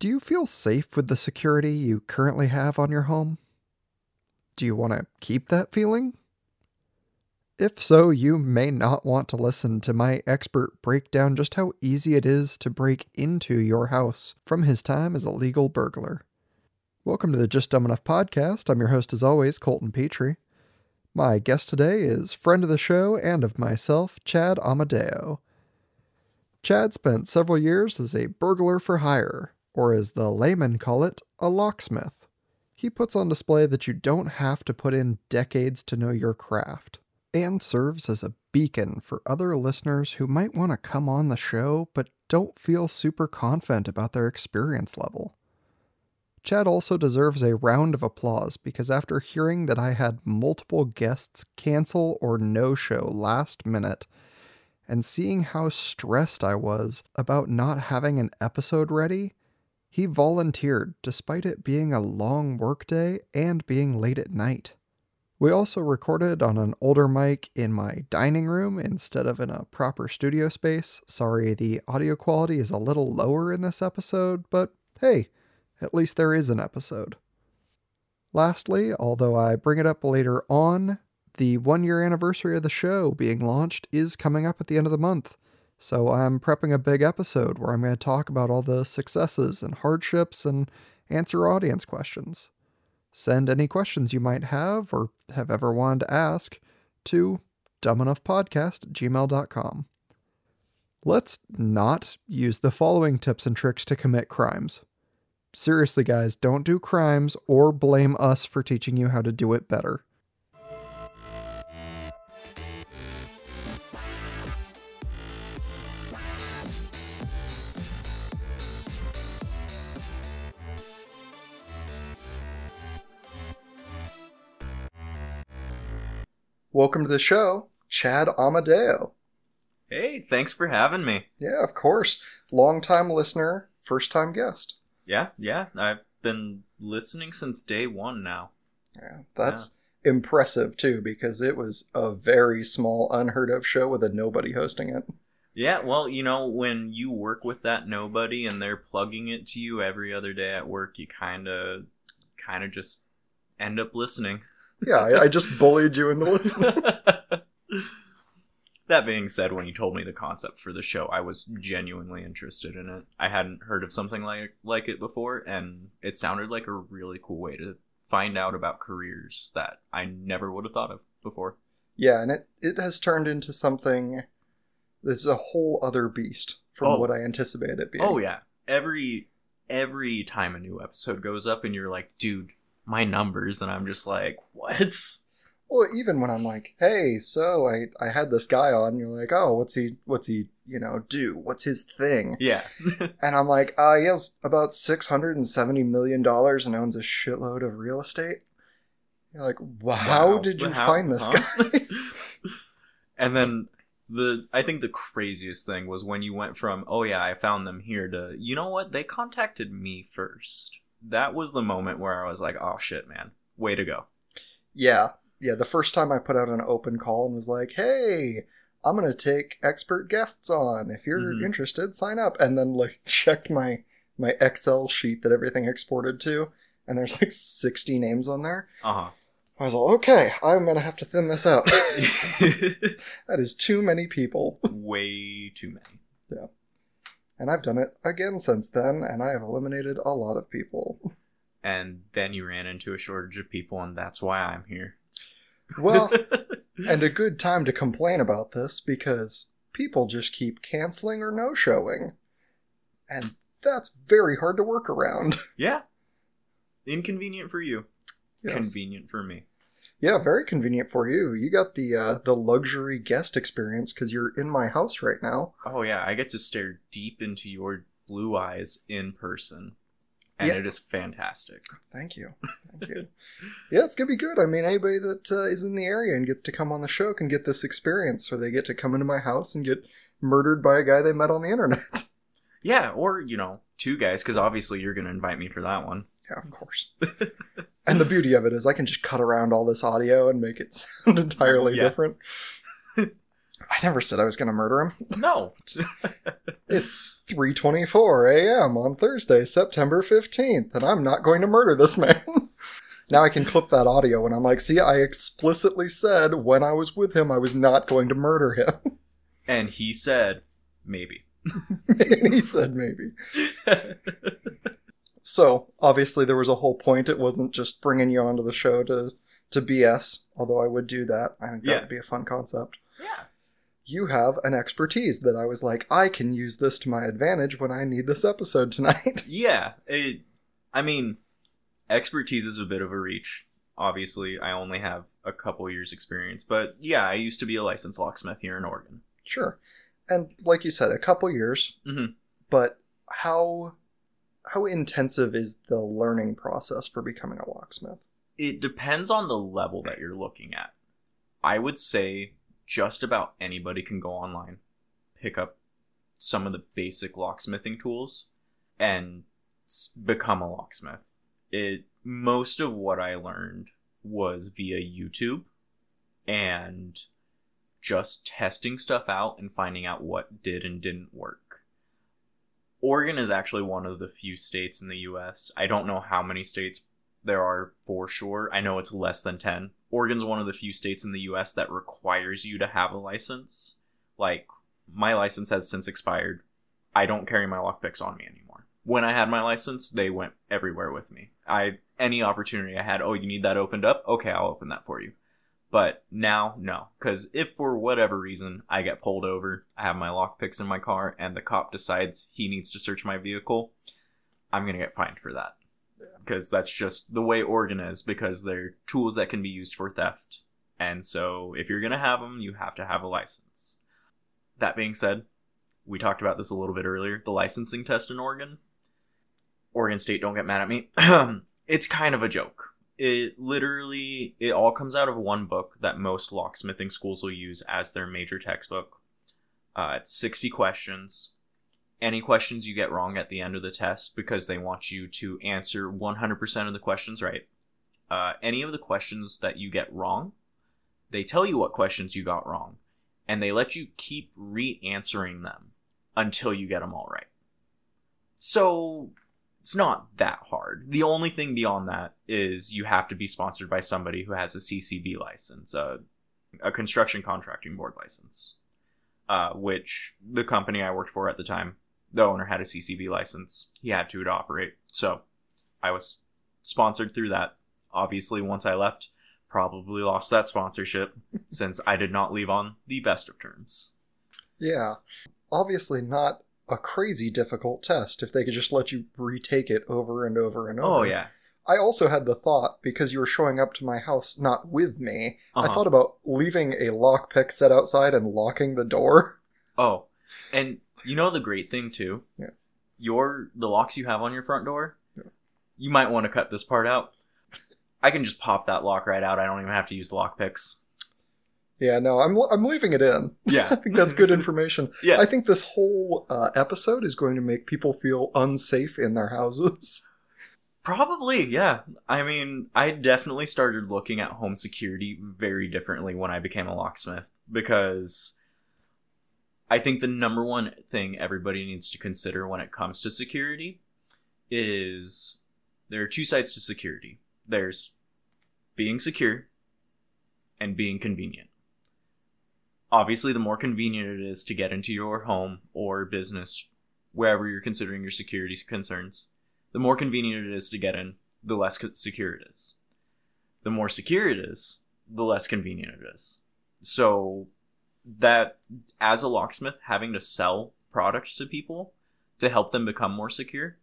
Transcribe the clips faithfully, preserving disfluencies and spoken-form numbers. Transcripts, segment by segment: Do you feel safe with the security you currently have on your home? Do you want to keep that feeling? If so, you may not want to listen to my expert breakdown just how easy it is to break into your house from his time as a legal burglar. Welcome to the Just Dumb Enough podcast. I'm your host as always, Colton Petrie. My guest today is friend of the show and of myself, Chad Amadeo. Chad spent several years as a burglar for hire, or as the laymen call it, a locksmith. He puts on display that you don't have to put in decades to know your craft, and serves as a beacon for other listeners who might want to come on the show but don't feel super confident about their experience level. Chad also deserves a round of applause because after hearing that I had multiple guests cancel or no-show last minute, and seeing how stressed I was about not having an episode ready, he volunteered despite it being a long workday and being late at night. We also recorded on an older mic in my dining room instead of in a proper studio space. Sorry, the audio quality is a little lower in this episode, but hey, at least there is an episode. Lastly, although I bring it up later on, the one-year anniversary of the show being launched is coming up at the end of the month, so I'm prepping a big episode where I'm going to talk about all the successes and hardships and answer audience questions. Send any questions you might have or have ever wanted to ask to dumb enough podcast at gmail dot com. Let's not use the following tips and tricks to commit crimes. Seriously, guys, don't do crimes or blame us for teaching you how to do it better. Welcome to the show, Chad Amadeo. Hey, thanks for having me. Yeah, of course. Long-time listener, first-time guest. Yeah, yeah. I've been listening since day one now. Yeah, that's yeah. impressive, too, because it was a very small, unheard-of show with a nobody hosting it. Yeah, well, you know, when you work with that nobody and they're plugging it to you every other day at work, you kind of kind of just end up listening. Yeah, I, I just bullied you into listening. That being said, when you told me the concept for the show, I was genuinely interested in it. I hadn't heard of something like like it before, and it sounded like a really cool way to find out about careers that I never would have thought of before. Yeah, and it, it has turned into something that's a whole other beast from oh. what I anticipated it being. Oh, yeah. Every, every time a new episode goes up and you're like, dude, my numbers, and I'm just like, what? Well, even when I'm like, hey, so I, I had this guy on, and you're like, oh, what's he, what's he, you know, do? What's his thing? Yeah. And I'm like, uh, he has about six hundred seventy million dollars and owns a shitload of real estate. You're like, wow, how did you how, find this huh? guy? And then the, I think the craziest thing was when you went from, oh yeah, I found them here to, you know what? They contacted me first. That was the moment where I was like, oh shit, man, way to go. Yeah. Yeah. The first time I put out an open call and was like, hey, I'm going to take expert guests on. If you're mm-hmm. interested, sign up. And then like checked my, my Excel sheet that everything exported to. And there's like sixty names on there. Uh-huh. I was like, okay, I'm going to have to thin this out. That is too many people. Way too many. Yeah. And I've done it again since then, and I have eliminated a lot of people. And then you ran into a shortage of people, and that's why I'm here. Well, and a good time to complain about this, because people just keep canceling or no-showing. And that's very hard to work around. Yeah. Inconvenient for you. Yes. Convenient for me. Yeah, very convenient for you. You got the uh, the luxury guest experience because you're in my house right now. Oh, yeah. I get to stare deep into your blue eyes in person. And yeah. It is fantastic. Thank you. Thank you. Yeah, it's going to be good. I mean, anybody that uh, is in the area and gets to come on the show can get this experience where they get to come into my house and get murdered by a guy they met on the internet. Yeah, or, you know, two guys, because obviously you're going to invite me for that one. Yeah, of course. And the beauty of it is I can just cut around all this audio and make it sound entirely yeah. different. I never said I was going to murder him. No. It's three twenty-four a.m. on Thursday, September fifteenth, and I'm not going to murder this man. Now I can clip that audio and I'm like, see, I explicitly said when I was with him I was not going to murder him. And he said, maybe. And he said, maybe. So, obviously there was a whole point. It wasn't just bringing you onto the show to, to B S, although I would do that. I think that yeah. would be a fun concept. Yeah. You have an expertise that I was like, I can use this to my advantage when I need this episode tonight. Yeah. It, I mean... Expertise is a bit of a reach. Obviously, I only have a couple years experience, but yeah, I used to be a licensed locksmith here in Oregon. Sure. And like you said, a couple years, mm-hmm. but how how intensive is the learning process for becoming a locksmith? It depends on the level that you're looking at. I would say just about anybody can go online, pick up some of the basic locksmithing tools, and become a locksmith. It most of what I learned was via YouTube and just testing stuff out and finding out what did and didn't work. Oregon is actually one of the few states in the U S. I don't know how many states there are for sure. I know it's less than ten. Oregon's one of the few states in the U S that requires you to have a license. Like, my license has since expired. I don't carry my lockpicks on me anymore. When I had my license, they went everywhere with me. I any opportunity I had, oh, you need that opened up? Okay, I'll open that for you. But now, no. Because if for whatever reason I get pulled over, I have my lockpicks in my car, and the cop decides he needs to search my vehicle, I'm going to get fined for that. Because that's just the way Oregon is, because they're tools that can be used for theft. And so if you're going to have them, you have to have a license. That being said, we talked about this a little bit earlier, the licensing test in Oregon. Oregon State, don't get mad at me. It's kind of a joke. It literally, it all comes out of one book that most locksmithing schools will use as their major textbook. Uh, it's sixty questions. Any questions you get wrong at the end of the test, because they want you to answer one hundred percent of the questions right. Uh, any of the questions that you get wrong, they tell you what questions you got wrong, and they let you keep re-answering them until you get them all right. So... it's not that hard. The only thing beyond that is you have to be sponsored by somebody who has a C C B license, a, a construction contracting board license, uh, which the company I worked for at the time, the owner had a C C B license. He had to to operate. So I was sponsored through that. Obviously, once I left, probably lost that sponsorship since I did not leave on the best of terms. Yeah, obviously not a crazy difficult test if they could just let you retake it over and over and over. Oh, yeah. I also had the thought, because you were showing up to my house not with me, uh-huh. I thought about leaving a lockpick set outside and locking the door. Oh, and you know the great thing, too? Yeah. Your, the locks you have on your front door, yeah. You might want to cut this part out. I can just pop that lock right out. I don't even have to use the lockpicks. Yeah, no, I'm I'm leaving it in. Yeah. I think that's good information. Yeah. I think this whole uh, episode is going to make people feel unsafe in their houses. Probably, yeah. I mean, I definitely started looking at home security very differently when I became a locksmith, because I think the number one thing everybody needs to consider when it comes to security is there are two sides to security. There's being secure and being convenient. Obviously, the more convenient it is to get into your home or business, wherever you're considering your security concerns, the more convenient it is to get in, the less secure it is. The more secure it is, the less convenient it is. So that, as a locksmith, having to sell products to people to help them become more secure,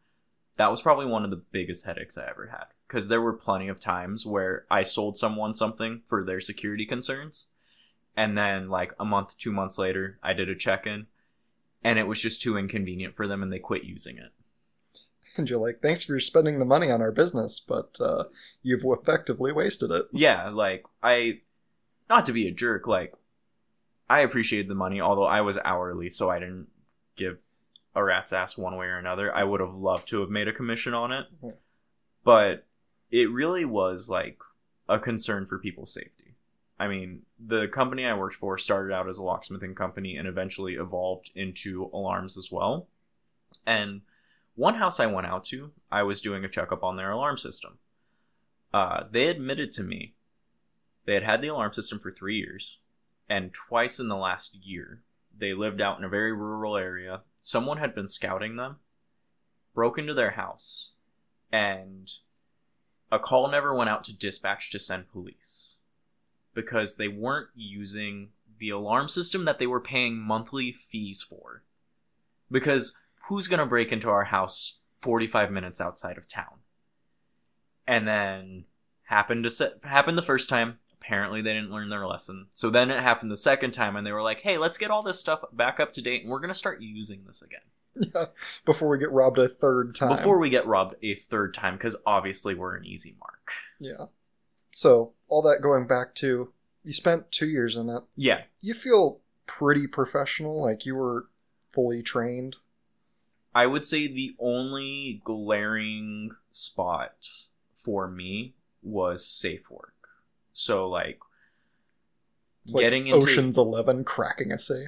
that was probably one of the biggest headaches I ever had. Because there were plenty of times where I sold someone something for their security concerns, and then like a month, two months later, I did a check-in, and it was just too inconvenient for them, and they quit using it. And you're like, thanks for spending the money on our business, but uh, you've effectively wasted it. Yeah, like, I, not to be a jerk, like, I appreciated the money, although I was hourly, so I didn't give a rat's ass one way or another. I would have loved to have made a commission on it, yeah. But it really was like a concern for people's safety. I mean, the company I worked for started out as a locksmithing company and eventually evolved into alarms as well. And one house I went out to, I was doing a checkup on their alarm system. Uh, they admitted to me they had had the alarm system for three years, and twice in the last year, they lived out in a very rural area. Someone had been scouting them, broke into their house, and a call never went out to dispatch to send police because they weren't using the alarm system that they were paying monthly fees for. Because who's going to break into our house forty-five minutes outside of town? And then happened to se- happened the first time. Apparently they didn't learn their lesson. So then it happened the second time and they were like, hey, let's get all this stuff back up to date and we're going to start using this again. Yeah, before we get robbed a third time. Before we get robbed a third time, because obviously we're an easy mark. Yeah. So all that going back to, you spent two years in it. Yeah. You feel pretty professional, like you were fully trained. I would say the only glaring spot for me was safe work. So like, like getting into Ocean's Eleven, cracking a safe.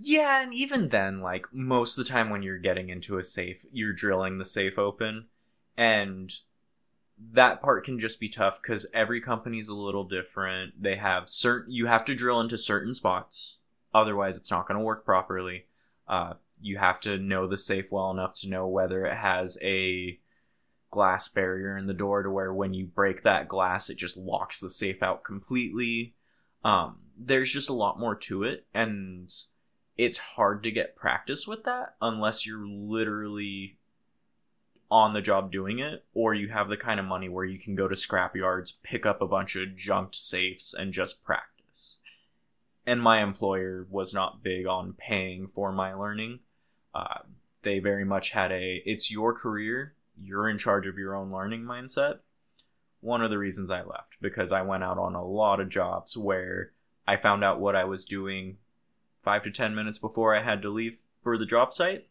Yeah, and even then, like, most of the time when you're getting into a safe, you're drilling the safe open, and that part can just be tough because every company's a little different. They have certain, you have to drill into certain spots, otherwise it's not going to work properly. Uh, you have to know the safe well enough to know whether it has a glass barrier in the door to where when you break that glass, it just locks the safe out completely. Um, there's just a lot more to it, and it's hard to get practice with that unless you're literally on the job doing it, or you have the kind of money where you can go to scrap yards, pick up a bunch of junked safes, and just practice. And my employer was not big on paying for my learning. Uh, they very much had a, it's your career, you're in charge of your own learning mindset. One of the reasons I left, because I went out on a lot of jobs where I found out what I was doing five to ten minutes before I had to leave for the job site.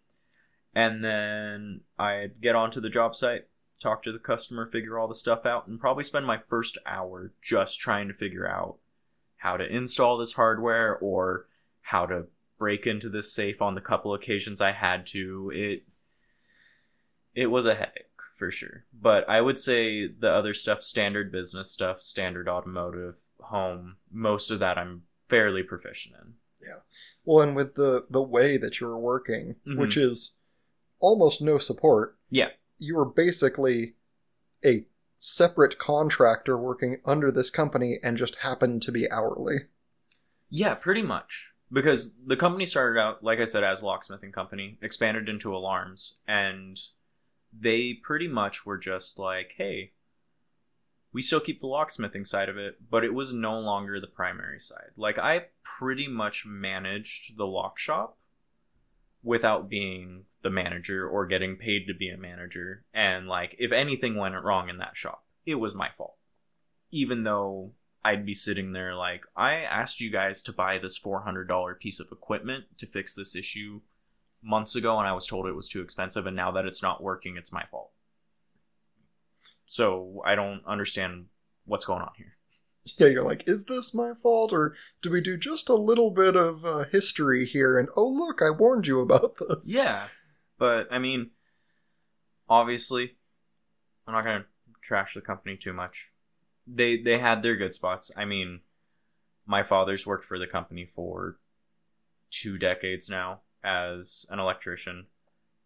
And then I'd get onto the job site, talk to the customer, figure all the stuff out, and probably spend my first hour just trying to figure out how to install this hardware or how to break into this safe on the couple occasions I had to. It it was a headache for sure. But I would say the other stuff, standard business stuff, standard automotive, home, most of that I'm fairly proficient in. Yeah. Well, and with the, the way that you were working, mm-hmm. which is almost no support. Yeah. You were basically a separate contractor working under this company and just happened to be hourly. Yeah, pretty much. Because the company started out, like I said, as a locksmithing company, expanded into alarms, and they pretty much were just like, hey, we still keep the locksmithing side of it, but it was no longer the primary side. Like, I pretty much managed the lock shop without being the manager or getting paid to be a manager. And, like, if anything went wrong in that shop, it was my fault. Even though I'd be sitting there like, I asked you guys to buy this four hundred dollars piece of equipment to fix this issue months ago, and I was told it was too expensive, and now that it's not working, it's my fault. So I don't understand what's going on here. Yeah, you're like, is this my fault? Or do we do just a little bit of uh, history here? And, oh, look, I warned you about this. Yeah, but, I mean, obviously, I'm not going to trash the company too much. They they had their good spots. I mean, my father's worked for the company for two decades now as an electrician.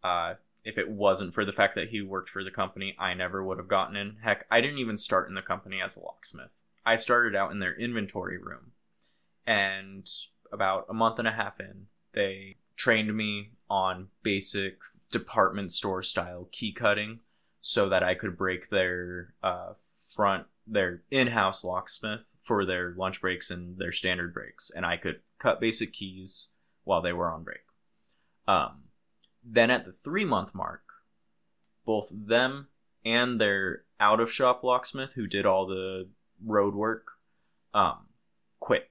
Uh If it wasn't for the fact that he worked for the company, I never would have gotten in. Heck, I didn't even start in the company as a locksmith. I started out in their inventory room. And about a month and a half in, they trained me on basic department store style key cutting so that I could break their uh, front, their in-house locksmith for their lunch breaks and their standard breaks. And I could cut basic keys while they were on break. Um... Then at the three-month mark, both them and their out-of-shop locksmith, who did all the road work, um, quit.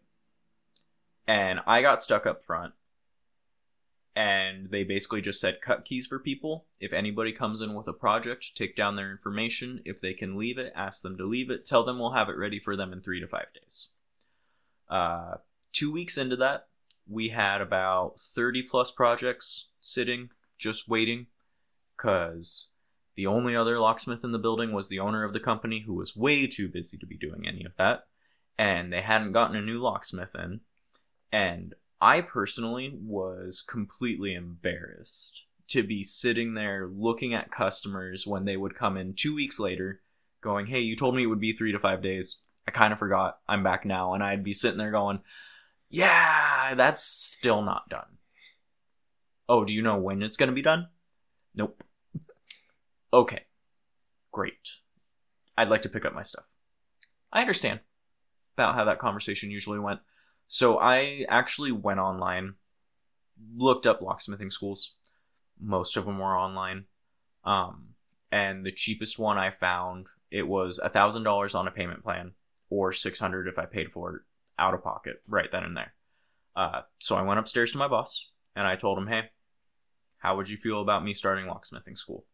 And I got stuck up front. And they basically just said, cut keys for people. If anybody comes in with a project, take down their information. If they can leave it, ask them to leave it. Tell them we'll have it ready for them in three to five days. Uh, two weeks into that, we had about thirty plus projects sitting, just waiting, because the only other locksmith in the building was the owner of the company, who was way too busy to be doing any of that, and they hadn't gotten a new locksmith in. And I personally was completely embarrassed to be sitting there looking at customers when they would come in two weeks later going, hey, you told me it would be three to five days. I kind of forgot. I'm back now. And I'd be sitting there going, yeah, that's still not done. Oh, do you know when it's going to be done? Nope. Okay, great. I'd like to pick up my stuff. I understand about how that conversation usually went. So I actually went online, looked up locksmithing schools. Most of them were online. Um, and the cheapest one I found, it was one thousand dollars on a payment plan, or six hundred dollars if I paid for it out of pocket right then and there. Uh, so I went upstairs to my boss and I told him, hey, how would you feel about me starting locksmithing school?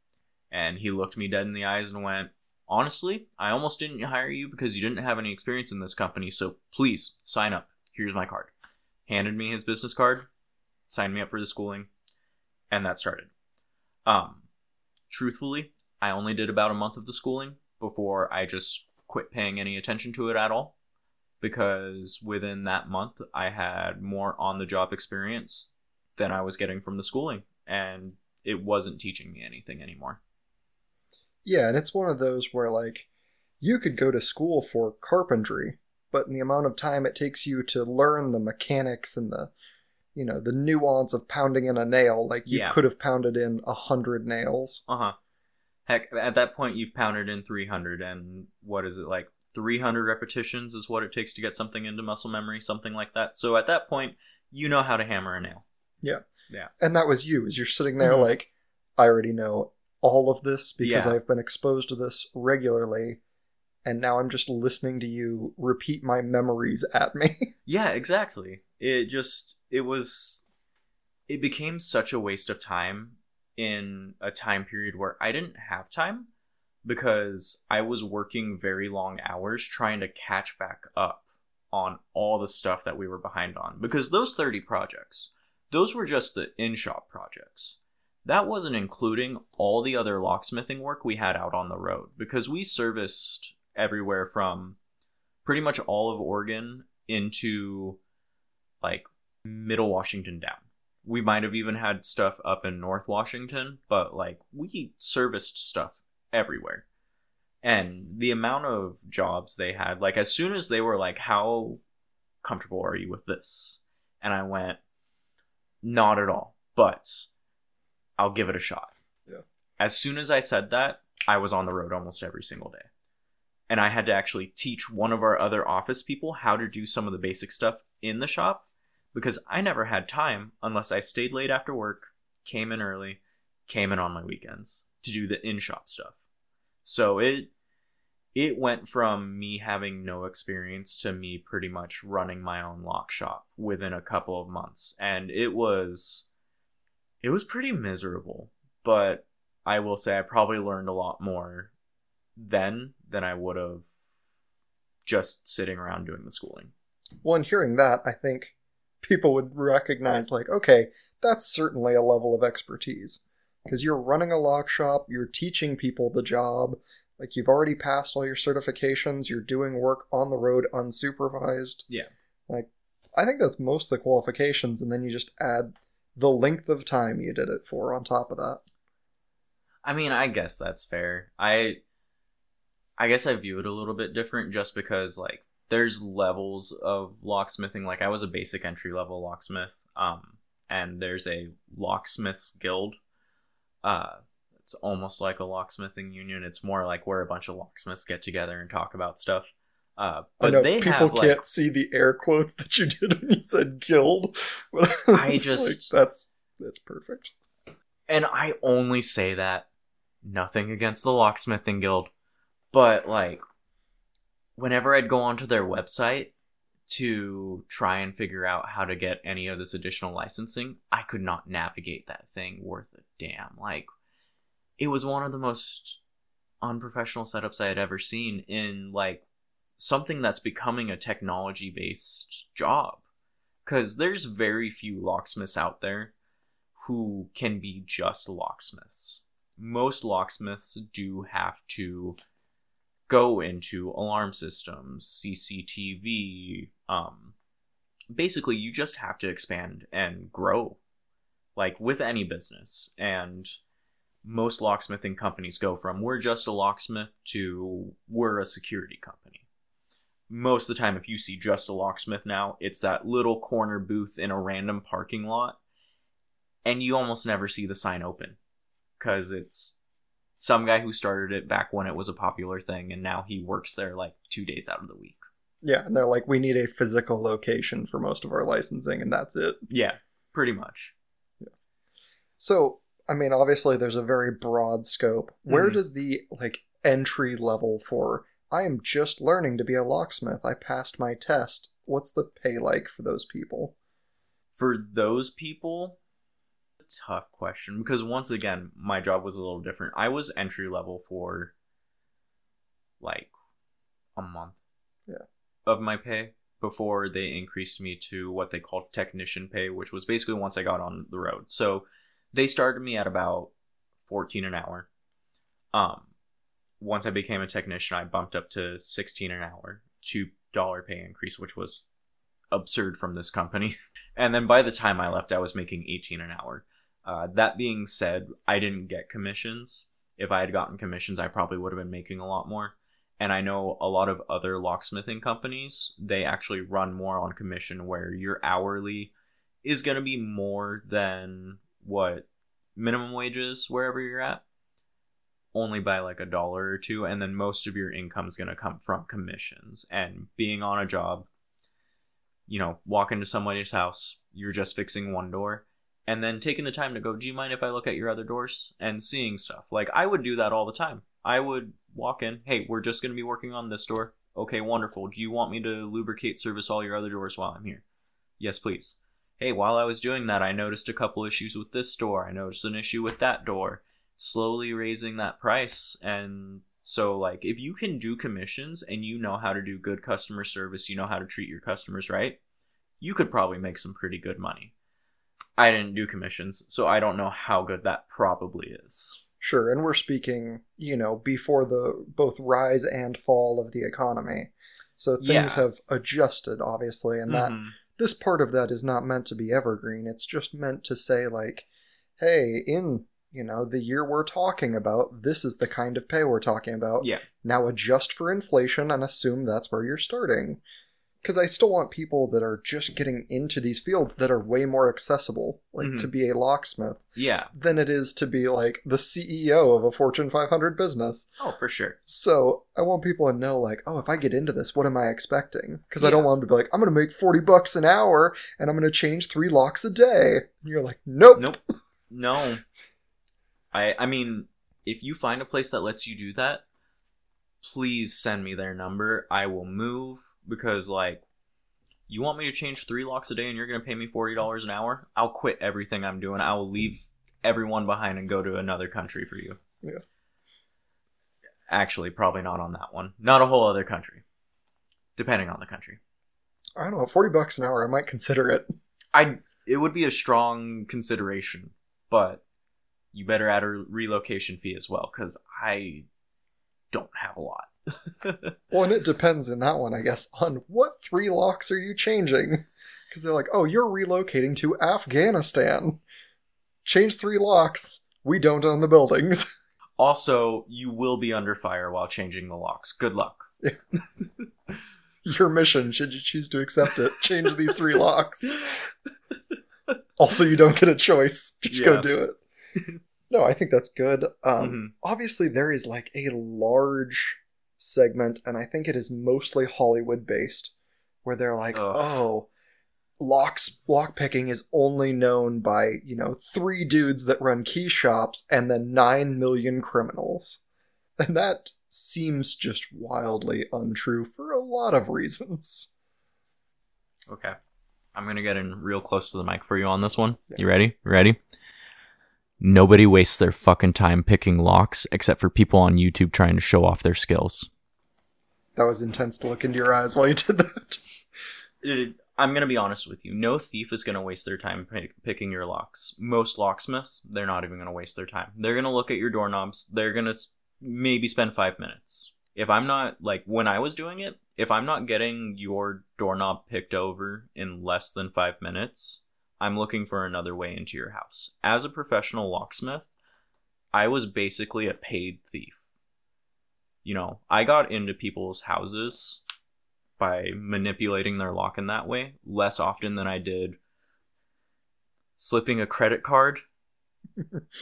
And he looked me dead in the eyes and went, honestly, I almost didn't hire you because you didn't have any experience in this company. So please sign up. Here's my card. Handed me his business card, signed me up for the schooling, and that started. Um, truthfully, I only did about a month of the schooling before I just quit paying any attention to it at all, because within that month, I had more on-the-job experience than I was getting from the schooling, and it wasn't teaching me anything anymore. Yeah, and it's one of those where, like, you could go to school for carpentry, but in the amount of time it takes you to learn the mechanics and the, you know, the nuance of pounding in a nail, like, you yeah. could have pounded in a hundred nails. Uh-huh. Heck, at that point, you've pounded in three hundred, and what is it, like, three hundred repetitions is what it takes to get something into muscle memory, something like that. So at that point, you know how to hammer a nail. Yeah. Yeah. And that was you, is you're sitting there mm-hmm. like, I already know all of this because yeah. I've been exposed to this regularly, and now I'm just listening to you repeat my memories at me. Yeah, exactly. It just, it was, it became such a waste of time in a time period where I didn't have time, because I was working very long hours trying to catch back up on all the stuff that we were behind on. Because those thirty projects, those were just the in-shop projects. That wasn't including all the other locksmithing work we had out on the road, because we serviced everywhere from pretty much all of Oregon into, like, middle Washington down. We might have even had stuff up in North Washington, but, like, we serviced stuff everywhere. And the amount of jobs they had, like, as soon as they were like, how comfortable are you with this? And I went, not at all, but I'll give it a shot. Yeah. As soon as I said that, I was on the road almost every single day. And I had to actually teach one of our other office people how to do some of the basic stuff in the shop, because I never had time unless I stayed late after work, came in early, came in on my weekends to do the in-shop stuff. So it it went from me having no experience to me pretty much running my own lock shop within a couple of months. And it was it was pretty miserable, but I will say I probably learned a lot more then than I would have just sitting around doing the schooling. Well, and hearing that, I think people would recognize, like, okay, that's certainly a level of expertise. Because you're running a lock shop, you're teaching people the job, like, you've already passed all your certifications, you're doing work on the road unsupervised. Yeah. Like, I think that's most of the qualifications, and then you just add the length of time you did it for on top of that. I mean, I guess that's fair. I I guess I view it a little bit different just because, like, there's levels of locksmithing. Like, I was a basic entry-level locksmith, um, and there's a locksmiths guild. Uh, it's almost like a locksmithing union. It's more like where a bunch of locksmiths get together and talk about stuff. Uh, but I know, they people have, can't like, see the air quotes that you did when you said guild. I just like, that's that's perfect. And I only say that, nothing against the locksmithing guild, but, like, whenever I'd go onto their website to try and figure out how to get any of this additional licensing, I could not navigate that thing worth a damn. Like, it was one of the most unprofessional setups I had ever seen in, like, something that's becoming a technology-based job. Because there's very few locksmiths out there who can be just locksmiths. Most locksmiths do have to go into alarm systems, C C T V. Um, basically, you just have to expand and grow, like with any business. And most locksmithing companies go from we're just a locksmith to we're a security company. Most of the time, if you see just a locksmith now, it's that little corner booth in a random parking lot. And you almost never see the sign open because it's some guy who started it back when it was a popular thing. And now he works there like two days out of the week. Yeah. And they're like, we need a physical location for most of our licensing. And that's it. Yeah, pretty much. Yeah. So, I mean, obviously there's a very broad scope. Where mm-hmm. does the like entry level for I am just learning to be a locksmith, I passed my test, what's the pay like for those people? For those people? Tough question, because once again my job was a little different. I was entry level for like a month yeah. of my pay before they increased me to what they called technician pay, which was basically once I got on the road. So they started me at about fourteen an hour. Um once I became a technician, I bumped up to sixteen an hour, two dollar pay increase, which was absurd from this company. And then by the time I left, I was making eighteen an hour. Uh, that being said, I didn't get commissions. If I had gotten commissions, I probably would have been making a lot more. And I know a lot of other locksmithing companies, they actually run more on commission, where your hourly is going to be more than what minimum wage is wherever you're at, only by like a dollar or two. And then most of your income is going to come from commissions and being on a job. You know, walk into somebody's house, you're just fixing one door, and then taking the time to go, do you mind if I look at your other doors, and seeing stuff. Like, I would do that all the time. I would walk in, hey, we're just going to be working on this door. Okay, wonderful. Do you want me to lubricate service all your other doors while I'm here? Yes, please. Hey, while I was doing that, I noticed a couple issues with this door. I noticed an issue with that door. Slowly raising that price. And so, like, if you can do commissions and you know how to do good customer service, you know how to treat your customers right, you could probably make some pretty good money. I didn't do commissions, so I don't know how good that probably is. Sure, and we're speaking, you know, before the both rise and fall of the economy. So things yeah. have adjusted, obviously, and mm-hmm. that this part of that is not meant to be evergreen. It's just meant to say, like, hey, in... you know, the year we're talking about, this is the kind of pay we're talking about. Yeah. Now adjust for inflation and assume that's where you're starting. Because I still want people that are just getting into these fields that are way more accessible, like mm-hmm. to be a locksmith. Yeah. Than it is to be like the C E O of a Fortune five hundred business. Oh, for sure. So I want people to know, like, oh, if I get into this, what am I expecting? Because yeah. I don't want them to be like, I'm going to make forty bucks an hour and I'm going to change three locks a day. And you're like, nope. Nope. No. I, I mean, if you find a place that lets you do that, please send me their number. I will move, because, like, you want me to change three locks a day and you're going to pay me forty dollars an hour? I'll quit everything I'm doing. I will leave everyone behind and go to another country for you. Yeah. Actually, probably not on that one. Not a whole other country. Depending on the country. I don't know. forty bucks an hour, I might consider it. I It would be a strong consideration, but... you better add a relocation fee as well, because I don't have a lot. Well, and it depends in that one, I guess, on what three locks are you changing? Because they're like, oh, you're relocating to Afghanistan. Change three locks. We don't own the buildings. Also, you will be under fire while changing the locks. Good luck. Your mission, should you choose to accept it, change these three locks. Also, you don't get a choice. Just yeah. go do it. No, I think that's good. Um, mm-hmm. Obviously, there is like a large segment, and I think it is mostly Hollywood-based, where they're like, Ugh. oh, locks, lock picking is only known by, you know, three dudes that run key shops and then nine million criminals. And that seems just wildly untrue for a lot of reasons. Okay. I'm going to get in real close to the mic for you on this one. Yeah. You ready? Ready? Nobody wastes their fucking time picking locks except for people on YouTube trying to show off their skills. That was intense to look into your eyes while you did that. I'm going to be honest with you. No thief is going to waste their time p- picking your locks. Most locksmiths, they're not even going to waste their time. They're going to look at your doorknobs. They're going to maybe spend five minutes. If I'm not, like, when I was doing it, if I'm not getting your doorknob picked over in less than five minutes, I'm looking for another way into your house. As a professional locksmith, I was basically a paid thief. You know, I got into people's houses by manipulating their lock in that way less often than I did slipping a credit card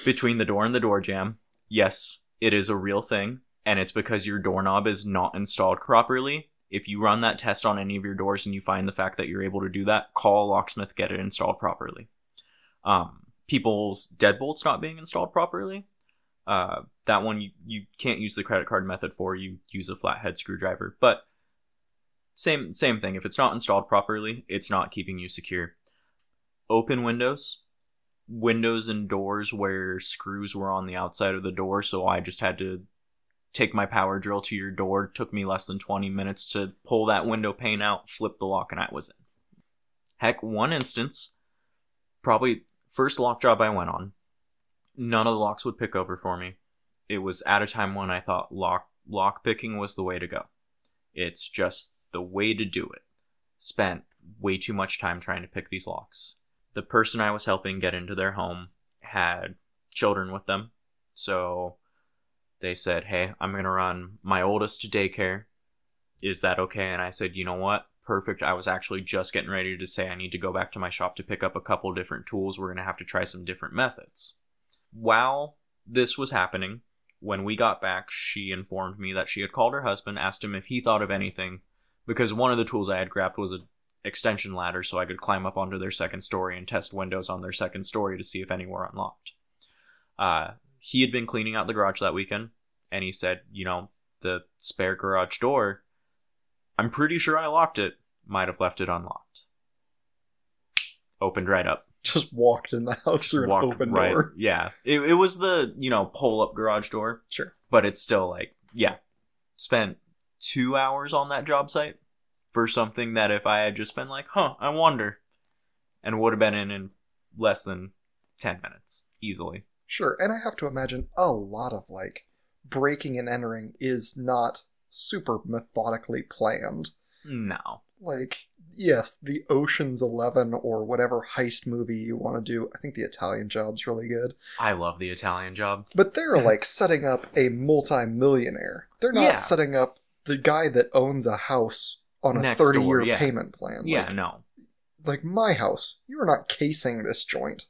between the door and the door jamb. Yes, it is a real thing, and it's because your doorknob is not installed properly. If you run that test on any of your doors and you find the fact that you're able to do that, call a locksmith, get it installed properly. Um, people's deadbolts not being installed properly. Uh, that one you, you can't use the credit card method for. You use a flathead screwdriver, but Same same thing. If it's not installed properly, it's not keeping you secure. Open windows. Windows and doors where screws were on the outside of the door, so I just had to take my power drill to your door. It took me less than twenty minutes to pull that window pane out, flip the lock, and I was in. Heck, one instance, probably first lock job I went on, none of the locks would pick over for me. It was at a time when I thought lock lock picking was the way to go. It's just the way to do it. Spent way too much time trying to pick these locks. The person I was helping get into their home had children with them. So they said, hey, I'm going to run my oldest to daycare. Is that okay? And I said, you know what? Perfect. I was actually just getting ready to say I need to go back to my shop to pick up a couple different tools. We're going to have to try some different methods. While this was happening, when we got back, she informed me that she had called her husband, asked him if he thought of anything, because one of the tools I had grabbed was an extension ladder so I could climb up onto their second story and test windows on their second story to see if any were unlocked. Uh, he had been cleaning out the garage that weekend, and he said, you know, the spare garage door, I'm pretty sure I locked it, might have left it unlocked. Opened right up. Just walked in the house Just through an open right, door. Yeah, it, it was the, you know, pull-up garage door. Sure. But it's still like, yeah, spent two hours on that job site for something that if I had just been like, huh, I wonder, and would have been in in less than ten minutes easily. Sure. And I have to imagine a lot of like breaking and entering is not super methodically planned. No. Like, yes, the Ocean's Eleven or whatever heist movie you want to do. I think The Italian Job's really good. I love The Italian Job. But they're like setting up a multi-millionaire. They're not yeah. setting up the guy that owns a house on a thirty-year yeah. payment plan. Like, yeah, no. Like, my house, you are not casing this joint.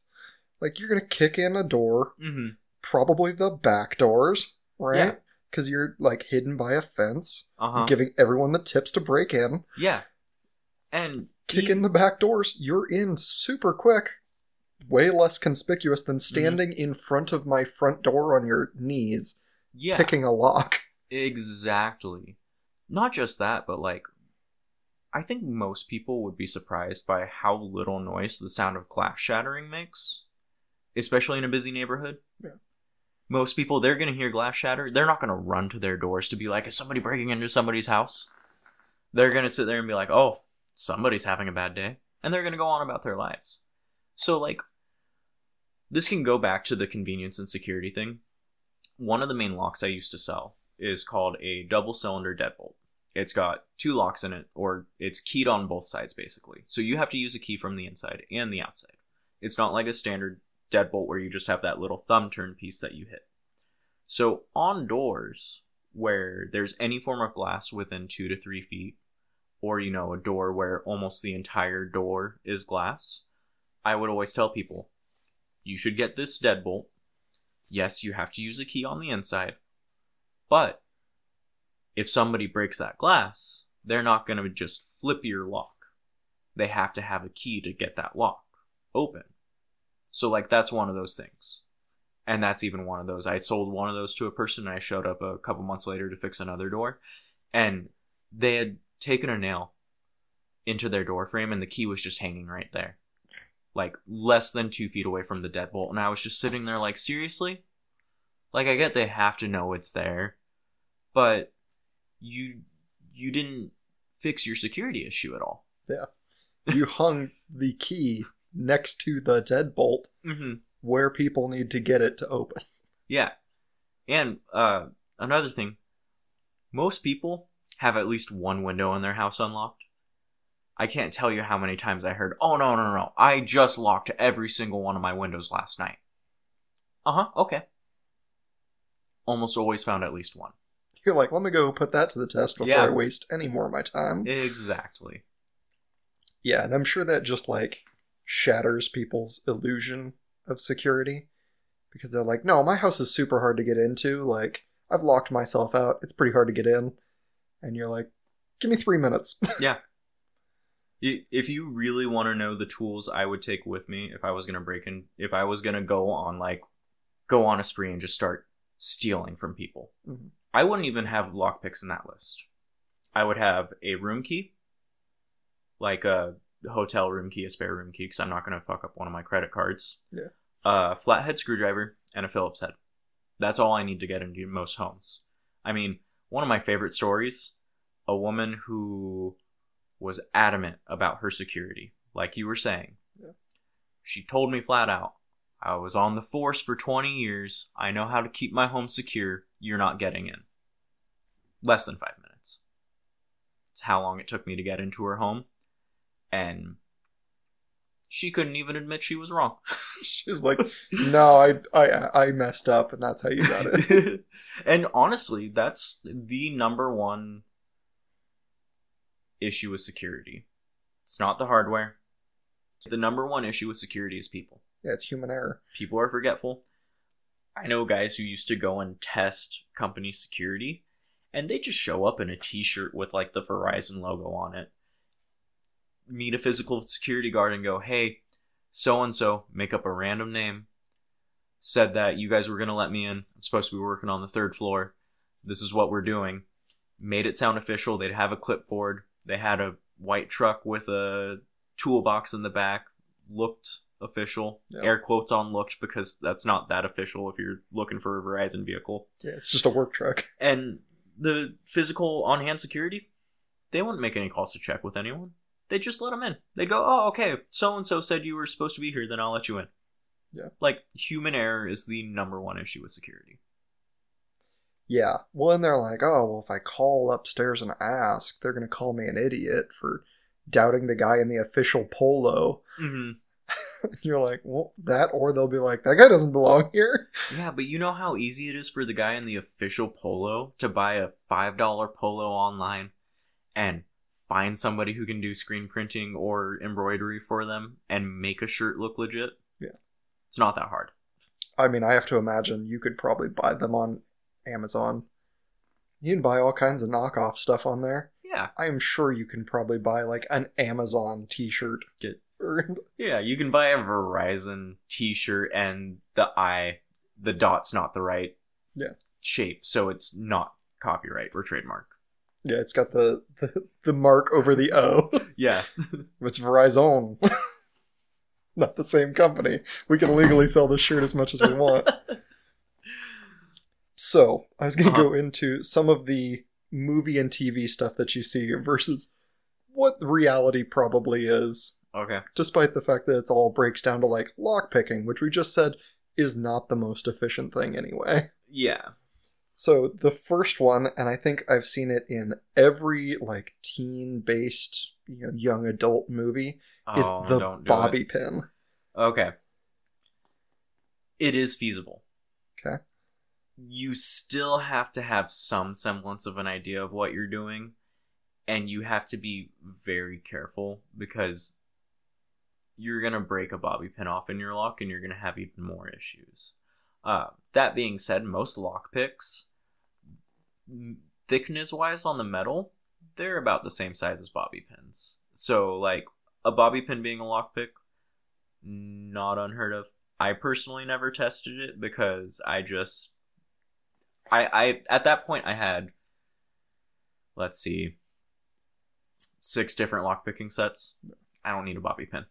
Like, you're going to kick in a door, mm-hmm. probably the back doors, right? Because yeah. you're, like, hidden by a fence, uh-huh. giving everyone the tips to break in. Yeah. And kick he... in the back doors, you're in super quick. Way less conspicuous than standing mm-hmm. in front of my front door on your knees, yeah. picking a lock. Exactly. Not just that, but like, I think most people would be surprised by how little noise the sound of glass shattering makes, especially in a busy neighborhood. Yeah. Most people, they're going to hear glass shatter. They're not going to run to their doors to be like, is somebody breaking into somebody's house? They're going to sit there and be like, oh, somebody's having a bad day. And they're going to go on about their lives. So like, this can go back to the convenience and security thing. One of the main locks I used to sell is called a double cylinder deadbolt. It's got two locks in it, or it's keyed on both sides basically. So you have to use a key from the inside and the outside. It's not like a standard deadbolt where you just have that little thumb turn piece that you hit. So on doors where there's any form of glass within two to three feet, or, you know, a door where almost the entire door is glass, I would always tell people, you should get this deadbolt. Yes, you have to use a key on the inside. But if somebody breaks that glass, they're not going to just flip your lock. They have to have a key to get that lock open. So, like, that's one of those things. And that's even one of those. I sold one of those to a person, and I showed up a couple months later to fix another door. And they had taken a nail into their door frame, and the key was just hanging right there. Like, less than two feet away from the deadbolt. And I was just sitting there like, seriously? Like, I get they have to know it's there, but you you didn't fix your security issue at all. Yeah. You hung the key next to the deadbolt mm-hmm. where people need to get it to open. Yeah. And uh, another thing, most people have at least one window in their house unlocked. I can't tell you how many times I heard, oh, no, no, no, I just locked every single one of my windows last night. Uh-huh, okay. Almost always found at least one. You're like, let me go put that to the test before yeah. I waste any more of my time. Exactly. Yeah, and I'm sure that just, like, shatters people's illusion of security. Because they're like, no, my house is super hard to get into. Like, I've locked myself out. It's pretty hard to get in. And you're like, give me three minutes. Yeah. If you really want to know the tools I would take with me if I was going to break in, if I was going to go on, like, go on a spree and just start stealing from people, mm-hmm. I wouldn't even have lockpicks in that list. I would have a room key, like a hotel room key, a spare room key, because I'm not going to fuck up one of my credit cards. Yeah. A flathead screwdriver and a Phillips head. That's all I need to get into most homes. I mean, one of my favorite stories, a woman who was adamant about her security, like you were saying. Yeah. She told me flat out, I was on the force for twenty years. I know how to keep my home secure. You're not getting in. Less than five minutes. It's how long it took me to get into her home. And she couldn't even admit she was wrong. She was like, no, I, I, I messed up, and that's how you got it. And honestly, that's the number one issue with security. It's not the hardware. The number one issue with security is people. Yeah, it's human error. People are forgetful. I know guys who used to go and test company security, and they just show up in a t-shirt with like the Verizon logo on it, meet a physical security guard and go, hey, so-and-so, make up a random name, said that you guys were going to let me in. I'm supposed to be working on the third floor. This is what we're doing. Made it sound official. They'd have a clipboard. They had a white truck with a toolbox in the back. Looked official. Yep. Air quotes on looked, because that's not that official if you're looking for a Verizon vehicle. Yeah, it's just a work truck. And the physical on-hand security, they wouldn't make any calls to check with anyone. They just let them in. They go, oh, okay, so-and-so said you were supposed to be here, then I'll let you in. Yeah. Like, human error is the number one issue with security. Yeah. Well, and they're like, oh, well, if I call upstairs and ask, they're going to call me an idiot for doubting the guy in the official polo. Mm-hmm. You're like, well, that, or they'll be like, that guy doesn't belong here. Yeah, but you know how easy it is for the guy in the official polo to buy a five dollar polo online and find somebody who can do screen printing or embroidery for them and make a shirt look legit? Yeah. It's not that hard. I mean, I have to imagine you could probably buy them on Amazon. You can buy all kinds of knockoff stuff on there. Yeah. I am sure you can probably buy like an Amazon t-shirt. Get, yeah, you can buy a Verizon t-shirt and the eye, the dot's not the right yeah. shape, so it's not copyright or trademark. Yeah, it's got the, the, the mark over the O. Yeah. It's Verizon. Not the same company. We can legally sell this shirt as much as we want. So, I was going to uh-huh. go into some of the movie and T V stuff that you see versus what reality probably is. Okay. Despite the fact that it all breaks down to, like, lockpicking, which we just said is not the most efficient thing anyway. Yeah. So, the first one, and I think I've seen it in every, like, teen-based, you know, young adult movie, oh, is the don't do bobby it. Pin. Okay. It is feasible. Okay. You still have to have some semblance of an idea of what you're doing, and you have to be very careful, because you're going to break a bobby pin off in your lock, and you're going to have even more issues. Uh, that being said, most lockpicks, thickness-wise on the metal, they're about the same size as bobby pins. So, like, a bobby pin being a lockpick, not unheard of. I personally never tested it, because I just... I, I at that point I had, let's see, six different lockpicking sets. I don't need a bobby pin.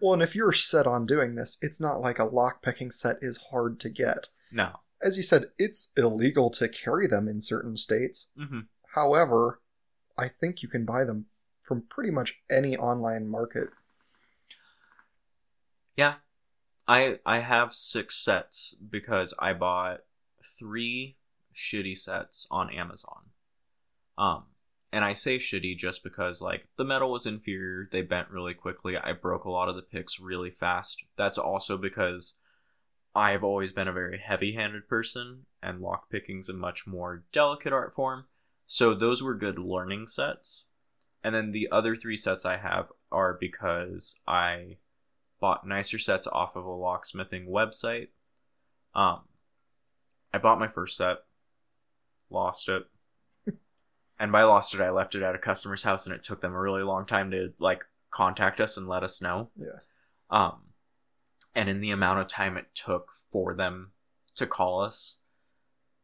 Well, and if you're set on doing this, it's not like a lockpicking set is hard to get. No. As you said, it's illegal to carry them in certain states. Mm-hmm. However, I think you can buy them from pretty much any online market. Yeah. I I have six sets because I bought three shitty sets on Amazon. Um, and I say shitty just because, like, the metal was inferior, they bent really quickly, I broke a lot of the picks really fast. That's also because I've always been a very heavy-handed person, and lockpicking's a much more delicate art form. So those were good learning sets. And then the other three sets I have are because I bought nicer sets off of a locksmithing website. Um, I bought my first set, lost it, and by lost it, I left it at a customer's house, and it took them a really long time to, like, contact us and let us know. Yeah. Um, and in the amount of time it took for them to call us,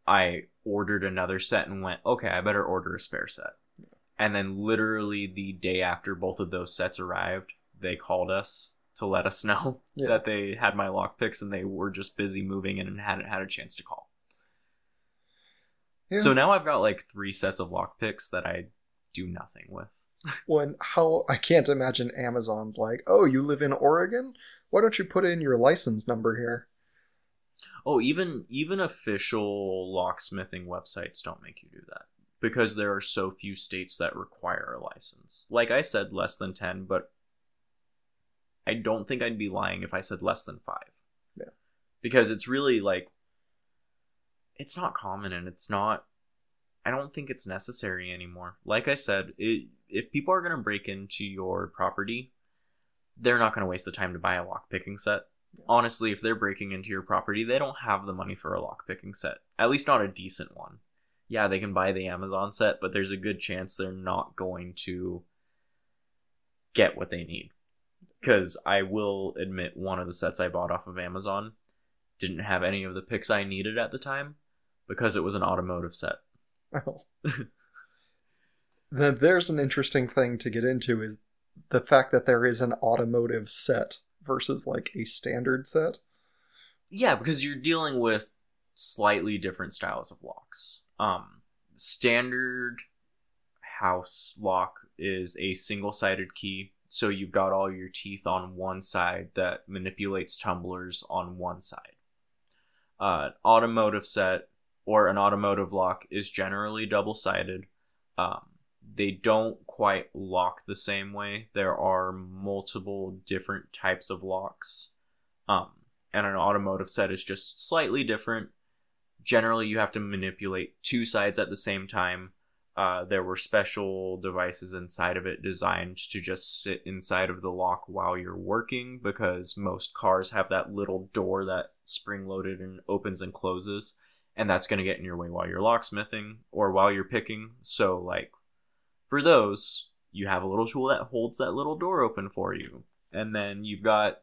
I ordered another set and went, okay, I better order a spare set. Yeah. And then literally the day after both of those sets arrived, they called us to let us know yeah. that they had my lock picks and they were just busy moving in and hadn't had a chance to call. Yeah. So now I've got like three sets of lock picks that I do nothing with. When how I can't imagine Amazon's like, oh, you live in Oregon? Why don't you put in your license number here? Oh, even even official locksmithing websites don't make you do that because there are so few states that require a license. Like I said, less than ten, but I don't think I'd be lying if I said less than five. Yeah. Because it's really like, it's not common and it's not, I don't think it's necessary anymore. Like I said, it, if people are going to break into your property, they're not going to waste the time to buy a lock picking set. Yeah. Honestly, if they're breaking into your property, they don't have the money for a lock picking set. At least not a decent one. Yeah, they can buy the Amazon set, but there's a good chance they're not going to get what they need. Because I will admit one of the sets I bought off of Amazon didn't have any of the picks I needed at the time because it was an automotive set. Oh. There's an interesting thing to get into is the fact that there is an automotive set versus like a standard set. Yeah, because you're dealing with slightly different styles of locks. Um, standard house lock is a single-sided key. So you've got all your teeth on one side that manipulates tumblers on one side. Uh, an automotive set or an automotive lock is generally double-sided. Um, they don't quite lock the same way. There are multiple different types of locks. Um, and an automotive set is just slightly different. Generally, you have to manipulate two sides at the same time. Uh, there were special devices inside of it designed to just sit inside of the lock while you're working because most cars have that little door that spring-loaded and opens and closes, and that's going to get in your way while you're locksmithing or while you're picking. So, like, for those, you have a little tool that holds that little door open for you. And then you've got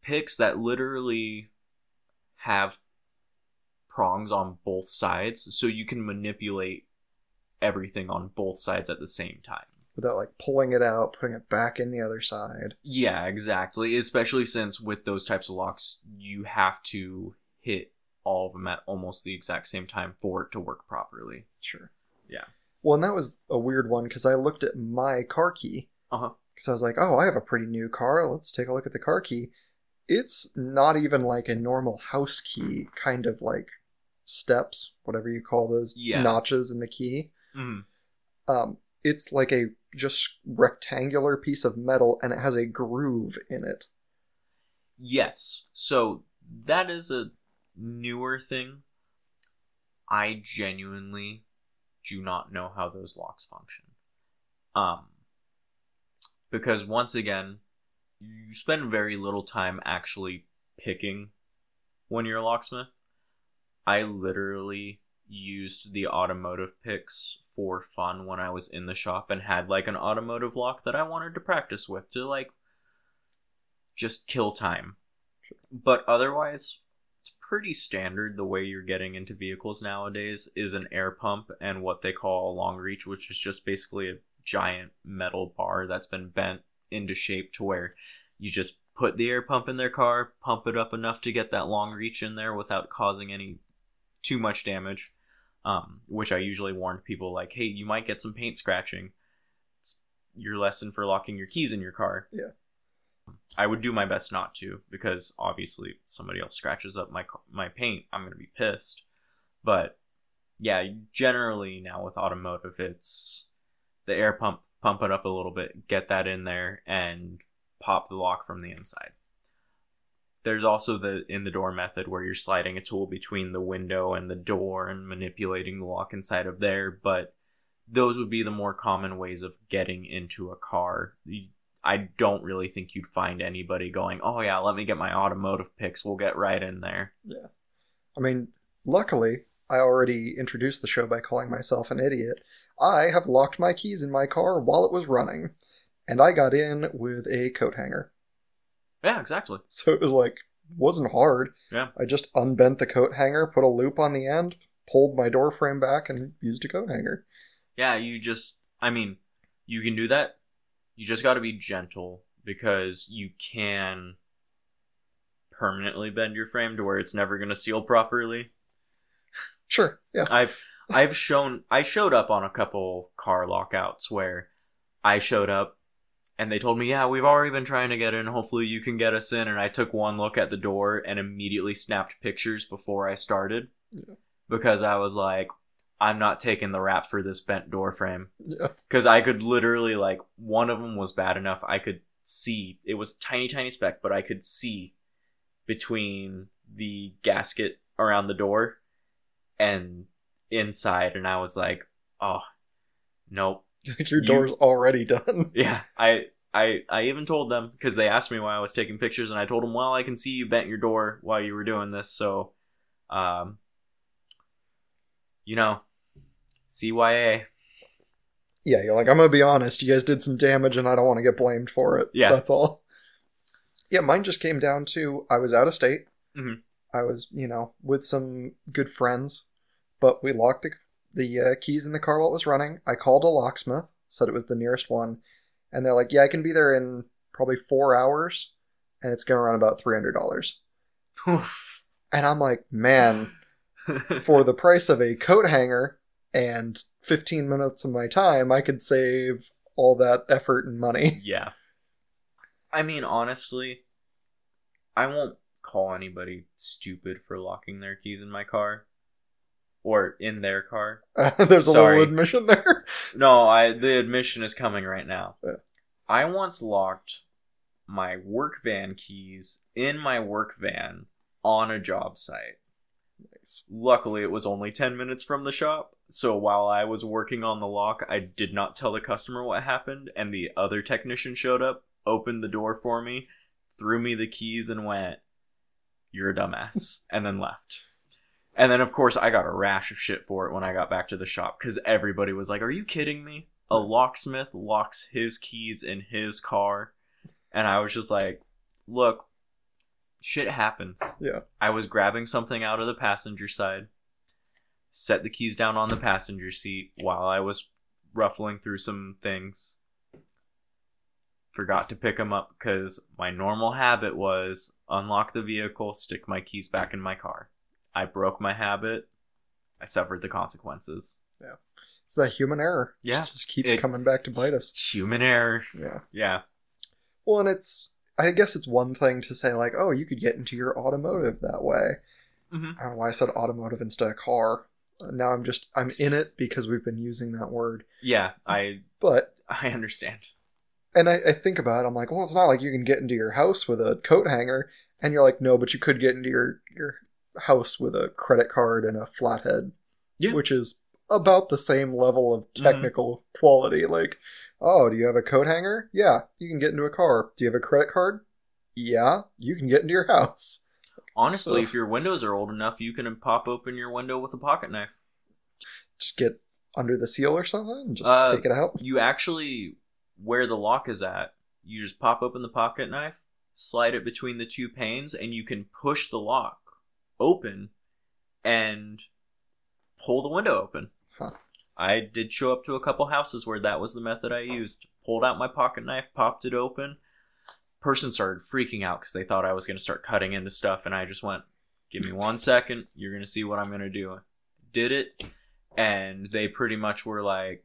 picks that literally have prongs on both sides, so you can manipulate everything on both sides at the same time without like pulling it out, putting it back in the other side. Yeah, exactly. Especially since with those types of locks, you have to hit all of them at almost the exact same time for it to work properly. Sure. Yeah. Well, and that was a weird one because I looked at my car key. Uh-huh. Because I was like, oh, I have a pretty new car. Let's take a look at the car key. It's not even like a normal house key kind of like steps, whatever you call those yeah. notches in the key. Mm. Um, it's like a just rectangular piece of metal and it has a groove in it. Yes. So that is a newer thing. I genuinely do not know how those locks function. Um, because once again, you spend very little time actually picking when you're a locksmith. I literally used the automotive picks for fun when I was in the shop and had like an automotive lock that I wanted to practice with to like just kill time. But otherwise, it's pretty standard. The way you're getting into vehicles nowadays is an air pump and what they call a long reach, which is just basically a giant metal bar that's been bent into shape to where you just put the air pump in their car, pump it up enough to get that long reach in there without causing any too much damage. um, which I usually warn people like, hey, you might get some paint scratching. It's your lesson for locking your keys in your car. Yeah. I would do my best not to, because obviously if somebody else scratches up my my paint, I'm going to be pissed. But yeah, generally now with automotive, it's the air pump, pump it up a little bit, get that in there and pop the lock from the inside. There's also the in the door method where you're sliding a tool between the window and the door and manipulating the lock inside of there. But those would be the more common ways of getting into a car. I don't really think you'd find anybody going, oh yeah, let me get my automotive picks. We'll get right in there. Yeah. I mean, luckily, I already introduced the show by calling myself an idiot. I have locked my keys in my car while it was running, and I got in with a coat hanger. Yeah, exactly. So it was like, wasn't hard. Yeah. I just unbent the coat hanger, put a loop on the end, pulled my door frame back, and used a coat hanger. Yeah, you just, I mean, you can do that. You just got to be gentle, because you can permanently bend your frame to where it's never going to seal properly. Sure. Yeah. I've I've shown I showed up on a couple car lockouts where I showed up and they told me, "Yeah, we've already been trying to get in. Hopefully you can get us in." And I took one look at the door and immediately snapped pictures before I started. Yeah. Because I was like, I'm not taking the rap for this bent door frame. Yeah. Because I could literally, like, one of them was bad enough. I could see. It was tiny, tiny speck, but I could see between the gasket around the door and inside. And I was like, oh, nope. Your door's you... already done. Yeah. I, I, I even told them, because they asked me why I was taking pictures. And I told them, well, I can see you bent your door while you were doing this. So, um... you know, C Y A. Yeah, you're like, I'm going to be honest. You guys did some damage and I don't want to get blamed for it. Yeah. That's all. Yeah, mine just came down to I was out of state. Mm-hmm. I was, you know, with some good friends, but we locked the, the uh, keys in the car while it was running. I called a locksmith, said it was the nearest one. And they're like, yeah, I can be there in probably four hours and it's going to run about three hundred dollars. Oof. And I'm like, man... for the price of a coat hanger and fifteen minutes of my time, I could save all that effort and money. Yeah. I mean, honestly, I won't call anybody stupid for locking their keys in my car. Or in their car. Uh, there's Sorry. a little admission there. No, I the admission is coming right now. Yeah. I once locked my work van keys in my work van on a job site. Luckily, it was only ten minutes from the shop, so while I was working on the lock, I did not tell the customer what happened, and the other technician showed up, opened the door for me, threw me the keys, and went, "You're a dumbass," and then left. And then, of course, I got a rash of shit for it when I got back to the shop, because everybody was like, "Are you kidding me? A locksmith locks his keys in his car?" And I was just like, look... shit happens. Yeah. I was grabbing something out of the passenger side, set the keys down on the passenger seat while I was ruffling through some things. Forgot to pick them up because my normal habit was unlock the vehicle, stick my keys back in my car. I broke my habit. I suffered the consequences. Yeah. It's that human error. Yeah. It just keeps it, coming back to bite us. Human error. Yeah. Yeah. Well, and it's... I guess it's one thing to say, like, oh, you could get into your automotive that way. Mm-hmm. I don't know why I said automotive instead of car. Now I'm just, I'm in it because we've been using that word. Yeah, I But I understand. And I, I think about it, I'm like, well, it's not like you can get into your house with a coat hanger. And you're like, no, but you could get into your, your house with a credit card and a flathead. Yeah. Which is about the same level of technical mm-hmm. quality, like... oh, do you have a coat hanger? Yeah, you can get into a car. Do you have a credit card? Yeah, you can get into your house. Honestly, so, if your windows are old enough, you can pop open your window with a pocket knife. Just get under the seal or something and just uh, take it out? You actually, where the lock is at, you just pop open the pocket knife, slide it between the two panes, and you can push the lock open and pull the window open. Huh. I did show up to a couple houses where that was the method I used. Pulled out my pocket knife, popped it open. Person started freaking out because they thought I was going to start cutting into stuff. And I just went, give me one second. You're going to see what I'm going to do. Did it. And they pretty much were like,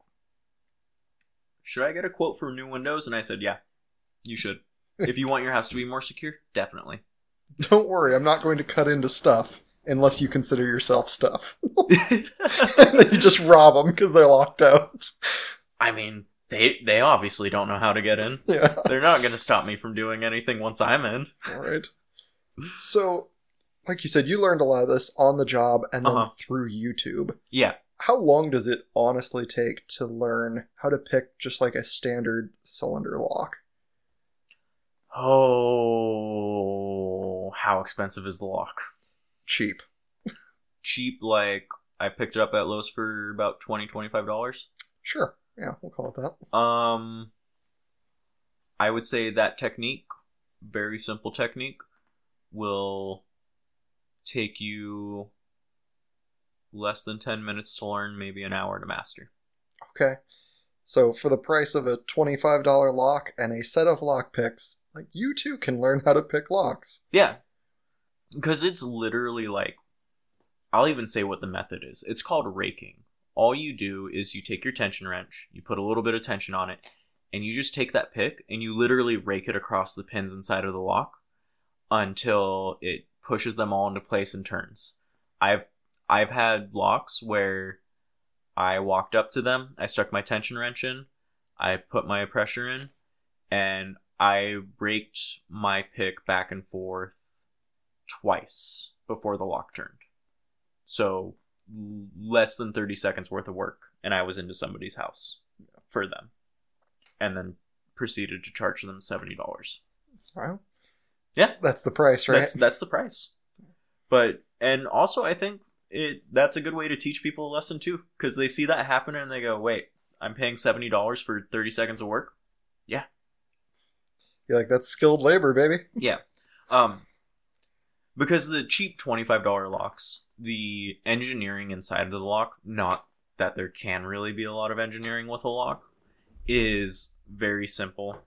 should I get a quote for new windows? And I said, yeah, you should. If you want your house to be more secure, definitely. Don't worry, I'm not going to cut into stuff unless you consider yourself stuff. And then you just rob them because they're locked out. I mean, they they obviously don't know how to get in. Yeah. They're not going to stop me from doing anything once I'm in. All right. So, like you said, you learned a lot of this on the job and then uh-huh. through YouTube. Yeah. How long does it honestly take to learn how to pick just like a standard cylinder lock? Oh, how expensive is the lock? Cheap. Cheap, like I picked it up at Lowe's for about twenty dollars, twenty-five dollars. Sure. Yeah, we'll call it that. Um, I would say that technique, very simple technique, will take you less than ten minutes to learn, maybe an hour to master. Okay. So for the price of a twenty-five dollars lock and a set of lock picks, like you too can learn how to pick locks. Yeah. Because it's literally like, I'll even say what the method is. It's called raking. All you do is you take your tension wrench, you put a little bit of tension on it, and you just take that pick and you literally rake it across the pins inside of the lock until it pushes them all into place and turns. I've I've had locks where I walked up to them, I stuck my tension wrench in, I put my pressure in, and I raked my pick back and forth twice before the lock turned. So less than thirty seconds worth of work, and I was into somebody's house for them, and then proceeded to charge them seventy dollars. Wow. Yeah. That's the price, right? That's, that's the price. But, and also I think it that's a good way to teach people a lesson too, because they see that happen and they go, wait, I'm paying seventy dollars for thirty seconds of work? Yeah. You're like, that's skilled labor, baby. Yeah. Um, because the cheap twenty-five dollars locks, the engineering inside of the lock, not that there can really be a lot of engineering with a lock, is very simple.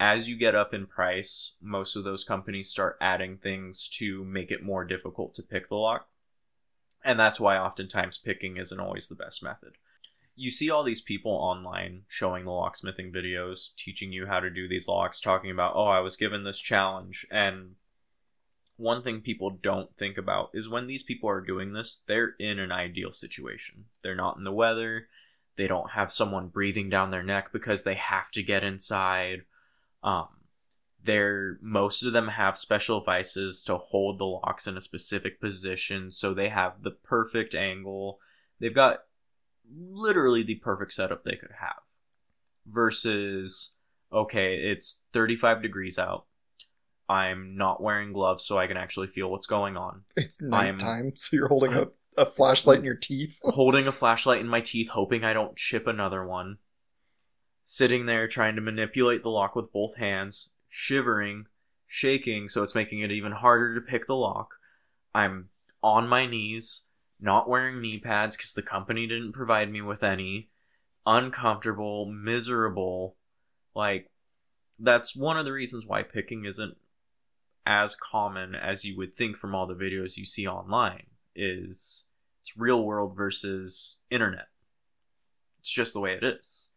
As you get up in price, most of those companies start adding things to make it more difficult to pick the lock. And that's why oftentimes picking isn't always the best method. You see all these people online showing the locksmithing videos, teaching you how to do these locks, talking about, oh, I was given this challenge. And one thing people don't think about is when these people are doing this, they're in an ideal situation. They're not in the weather. They don't have someone breathing down their neck because they have to get inside. Um, They're, most of them have special vices to hold the locks in a specific position, so they have the perfect angle. They've got literally the perfect setup they could have. Versus, okay, it's thirty-five degrees out. I'm not wearing gloves, so I can actually feel what's going on. It's nighttime, I'm, so you're holding a, a flashlight in your teeth. Holding a flashlight in my teeth, hoping I don't chip another one. Sitting there trying to manipulate the lock with both hands. Shivering, shaking, so it's making it even harder to pick the lock. I'm on my knees, not wearing knee pads because the company didn't provide me with any. Uncomfortable, miserable. Like, that's one of the reasons why picking isn't as common as you would think from all the videos you see online. Is it's real world versus internet. It's just the way it is.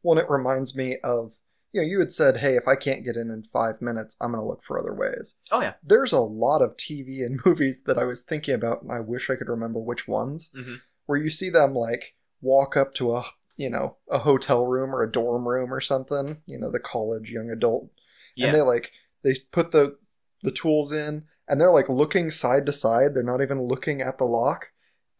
Well, it reminds me of, you know, you had said, hey, if I can't get in in five minutes, I'm going to look for other ways. Oh, yeah. There's a lot of T V and movies that I was thinking about, and I wish I could remember which ones, mm-hmm. where you see them, like, walk up to a, you know, a hotel room or a dorm room or something, you know, the college young adult, yeah. and they, like, they put the, the tools in, and they're, like, looking side to side. They're not even looking at the lock,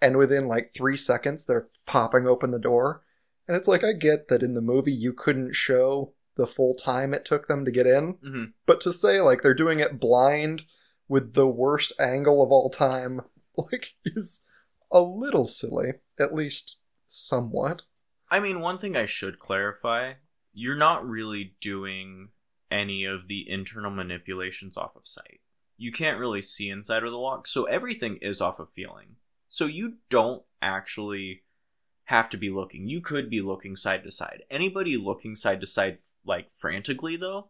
and within, like, three seconds, they're popping open the door, and it's like, I get that in the movie you couldn't show the full time it took them to get in, mm-hmm. but to say like they're doing it blind with the worst angle of all time, like, is a little silly, at least somewhat. I mean, one thing I should clarify, you're not really doing any of the internal manipulations off of sight. You can't really see inside of the lock, so everything is off of feeling. So you don't actually have to be looking. You could be looking side to side. Anybody looking side to side like frantically though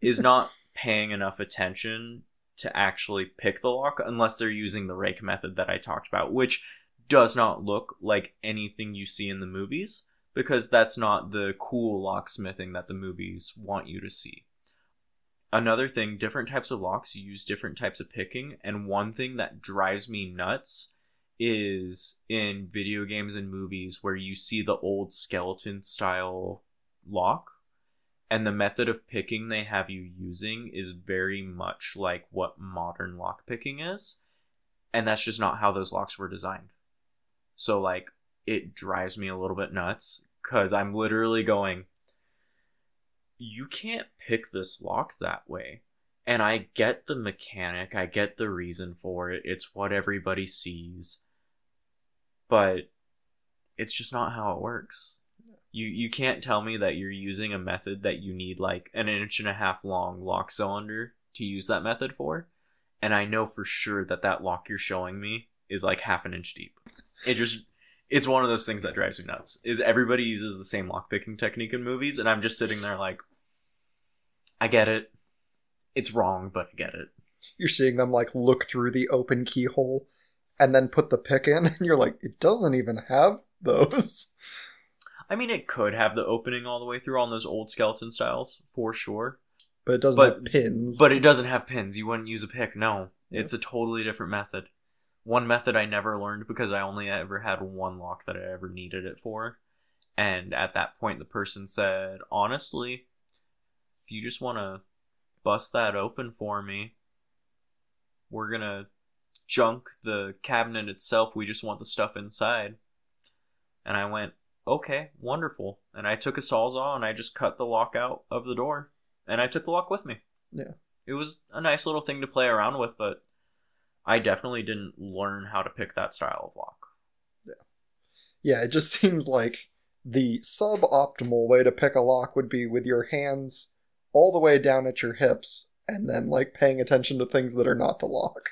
is not paying enough attention to actually pick the lock unless they're using the rake method that I talked about, which does not look like anything you see in the movies, because that's not the cool locksmithing that the movies want you to see. Another thing, different types of locks use different types of picking, and one thing that drives me nuts is in video games and movies where you see the old skeleton style lock, and the method of picking they have you using is very much like what modern lock picking is, and that's just not how those locks were designed. So like, it drives me a little bit nuts, because I'm literally going, you can't pick this lock that way. And I get the mechanic, I get the reason for it, it's what everybody sees, but it's just not how it works. You you can't tell me that you're using a method that you need like an inch and a half long lock cylinder to use that method for, and I know for sure that that lock you're showing me is like half an inch deep. It just... It's one of those things that drives me nuts, is everybody uses the same lockpicking technique in movies, and I'm just sitting there like, I get it. It's wrong, but I get it. You're seeing them, like, look through the open keyhole and then put the pick in, and you're like, it doesn't even have those. I mean, it could have the opening all the way through on those old skeleton styles, for sure. But it doesn't but, have pins. But it doesn't have pins. You wouldn't use a pick, no. Yeah. It's a totally different method. One method I never learned because I only ever had one lock that I ever needed it for. And at that point, the person said, honestly, if you just want to bust that open for me, we're going to junk the cabinet itself. We just want the stuff inside. And I went, okay, wonderful. And I took a Sawzall and I just cut the lock out of the door. And I took the lock with me. Yeah. It was a nice little thing to play around with, but I definitely didn't learn how to pick that style of lock. Yeah. Yeah, it just seems like the suboptimal way to pick a lock would be with your hands all the way down at your hips and then like paying attention to things that are not the lock.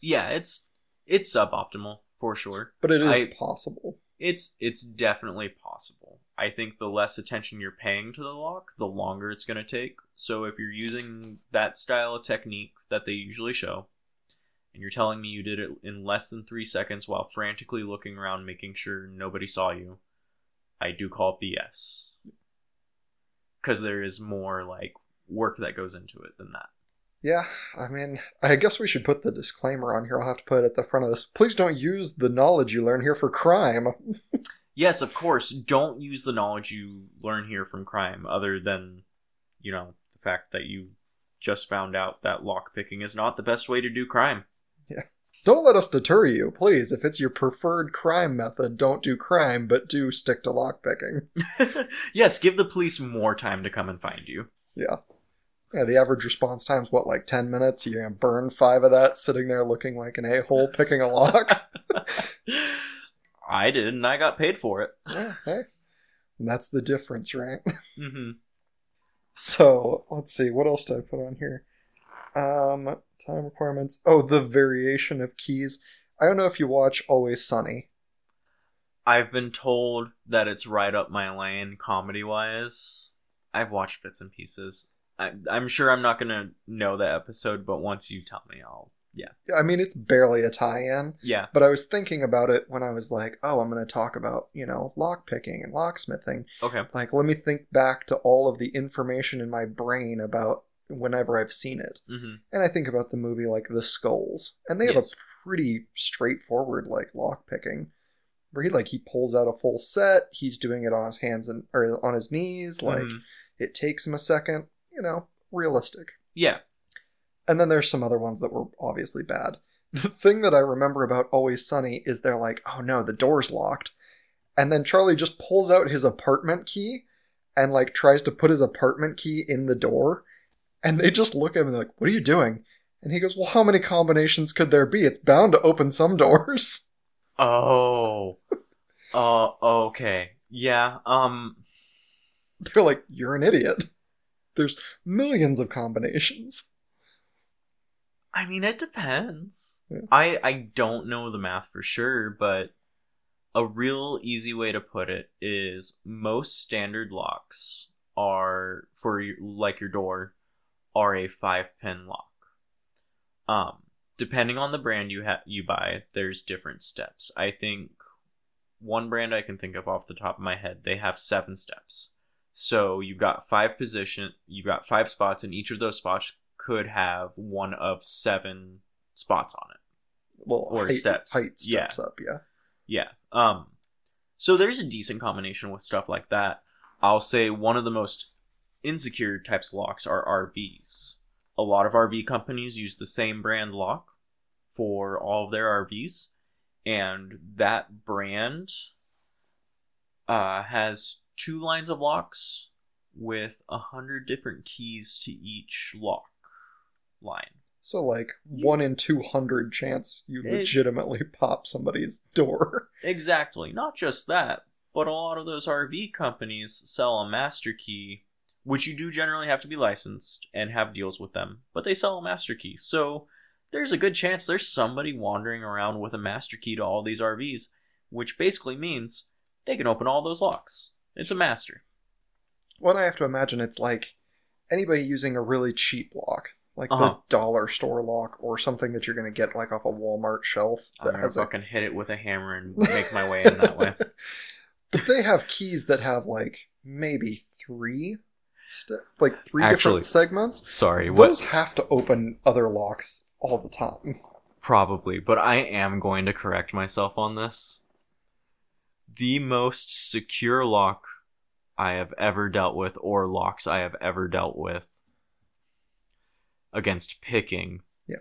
Yeah, it's it's suboptimal for sure. But it is I, possible. It's it's definitely possible. I think the less attention you're paying to the lock, the longer it's going to take. So if you're using that style of technique that they usually show, and you're telling me you did it in less than three seconds while frantically looking around, making sure nobody saw you, I do call B S. Because there is more, like, work that goes into it than that. Yeah, I mean, I guess we should put the disclaimer on here. I'll have to put it at the front of this. Please don't use the knowledge you learn here for crime. Yes, of course. Don't use the knowledge you learn here from crime, other than, you know, the fact that you just found out that lockpicking is not the best way to do crime. Yeah. Don't let us deter you, please. If it's your preferred crime method, don't do crime, but do stick to lockpicking. Yes, give the police more time to come and find you. Yeah. Yeah, the average response time's what, like ten minutes? You're going to burn five of that sitting there looking like an a-hole picking a lock? I did, and I got paid for it. Yeah, hey. And that's the difference, right? Mm-hmm. So, let's see, what else did I put on here? Um... Time requirements. Oh, the variation of keys. I don't know if you watch Always Sunny. I've been told that it's right up my lane comedy-wise. I've watched bits and pieces. I, I'm sure I'm not going to know the episode, but once you tell me, I'll... Yeah. I mean, it's barely a tie-in. Yeah. But I was thinking about it when I was like, oh, I'm going to talk about, you know, lockpicking and locksmithing. Okay. Like, let me think back to all of the information in my brain about whenever I've seen it. Mm-hmm. And I think about the movie like The Skulls, and they yes. have a pretty straightforward like lock picking where he like he pulls out a full set, he's doing it on his hands and or on his knees. Mm-hmm. Like it takes him a second, you know, realistic. Yeah. And then there's some other ones that were obviously bad. The thing that I remember about Always Sunny is they're like, oh no, the door's locked, and then Charlie just pulls out his apartment key and like tries to put his apartment key in the door. And they just look at him and they're like, what are you doing? And he goes, well, how many combinations could there be? It's bound to open some doors. Oh. Oh, uh, okay. Yeah. Um. They're like, you're an idiot. There's millions of combinations. I mean, it depends. Yeah. I, I don't know the math for sure, but a real easy way to put it is most standard locks are, for like your door, are a five pin lock. Um, depending on the brand you ha- you buy, there's different steps. I think one brand I can think of off the top of my head, they have seven steps. So you've got five position, you've got five spots, and each of those spots could have one of seven spots on it. Well, or height, steps. Height steps yeah. up, yeah. Yeah. Um, so there's a decent combination with stuff like that. I'll say one of the most insecure types of locks are R Vs. A lot of R V companies use the same brand lock for all of their R Vs, and that brand uh, has two lines of locks with a hundred different keys to each lock line. So, like, one in two hundred chance you legitimately it, pop somebody's door. Exactly. Not just that, but a lot of those R V companies sell a master key, which you do generally have to be licensed and have deals with them, but they sell a master key. So, there's a good chance there's somebody wandering around with a master key to all these R Vs, which basically means they can open all those locks. It's a master. Well, I have to imagine it's like anybody using a really cheap lock. Like uh-huh. the dollar store lock or something that you're going to get like off a Walmart shelf. That I'm going to fucking a... hit it with a hammer and make my way in that way. But they have keys that have like maybe three, st- like three Actually, different segments. Sorry. What... Those have to open other locks all the time. Probably, but I am going to correct myself on this. The most secure lock I have ever dealt with, or locks I have ever dealt with, against picking yeah.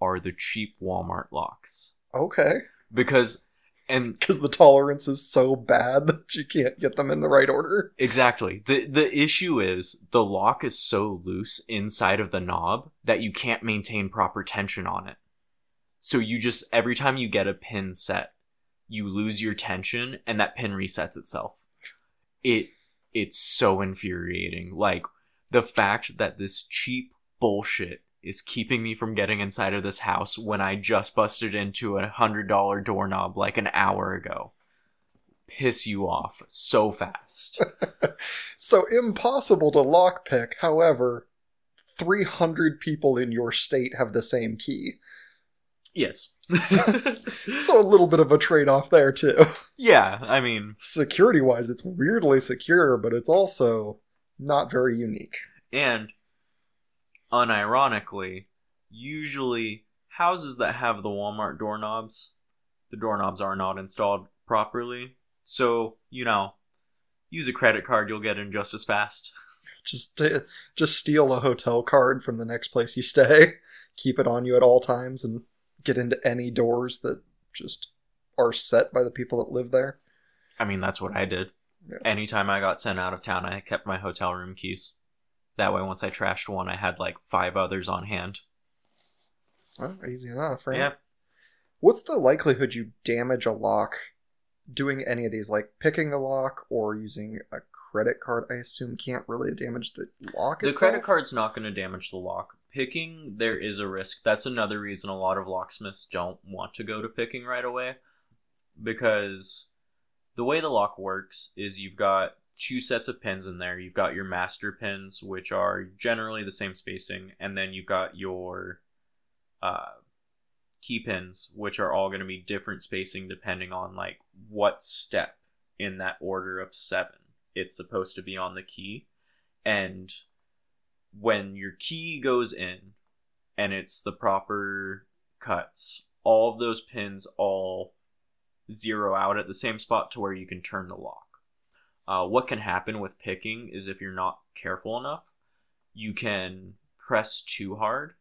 are the cheap Walmart locks. Okay. Because and because the tolerance is so bad that you can't get them in the right order. Exactly. The the issue is the lock is so loose inside of the knob that you can't maintain proper tension on it. So you just every time you get a pin set, you lose your tension and that pin resets itself. It it's so infuriating. Like the fact that this cheap bullshit is keeping me from getting inside of this house when I just busted into a hundred dollar doorknob like an hour ago. Piss you off so fast. So impossible to lockpick. However, three hundred people in your state have the same key. Yes. So a little bit of a trade-off there too. Yeah, I mean, security wise it's weirdly secure, but it's also not very unique. And unironically, usually houses that have the Walmart doorknobs, the doorknobs are not installed properly. So, you know, use a credit card, you'll get in just as fast. Just uh, just steal a hotel card from the next place you stay. Keep it on you at all times and get into any doors that just are set by the people that live there. I mean, that's what I did. Yeah. Anytime I got sent out of town, I kept my hotel room keys. That way, once I trashed one, I had like five others on hand. Well, easy enough, right? Yeah. What's the likelihood you damage a lock doing any of these? Like picking the lock or using a credit card, I assume can't really damage the lock itself? The credit card's not going to damage the lock. Picking, there is a risk. That's another reason a lot of locksmiths don't want to go to picking right away. Because the way the lock works is you've got two sets of pins in there. You've got your master pins, which are generally the same spacing, and then you've got your uh, key pins, which are all going to be different spacing depending on like what step in that order of seven it's supposed to be on the key. And when your key goes in and it's the proper cuts, all of those pins all zero out at the same spot to where you can turn the lock. Uh, what can happen with picking is if you're not careful enough, you can press too hard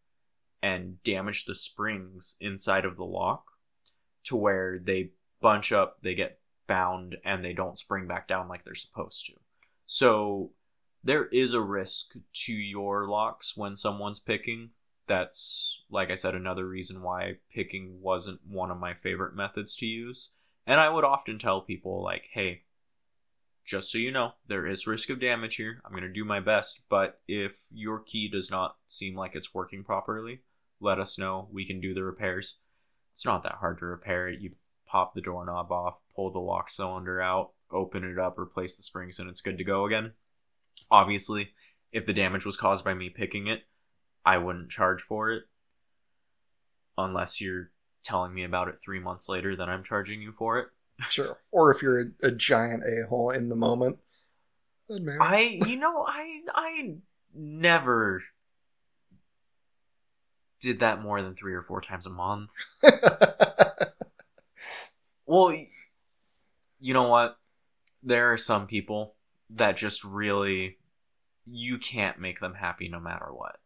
and damage the springs inside of the lock to where they bunch up, they get bound, and they don't spring back down like they're supposed to. So there is a risk to your locks when someone's picking. That's, like I said, another reason why picking wasn't one of my favorite methods to use. And I would often tell people, like, hey, just so you know, there is risk of damage here. I'm going to do my best, but if your key does not seem like it's working properly, let us know. We can do the repairs. It's not that hard to repair it. You pop the doorknob off, pull the lock cylinder out, open it up, replace the springs, and it's good to go again. Obviously, if the damage was caused by me picking it, I wouldn't charge for it. unless you're telling me about it three months later that I'm charging you for it. Sure. Or if you're a, a giant a-hole in the moment. Then maybe. I, you know, I, I never did that more than three or four times a month. Well, you know what? There are some people that just really, you can't make them happy no matter what.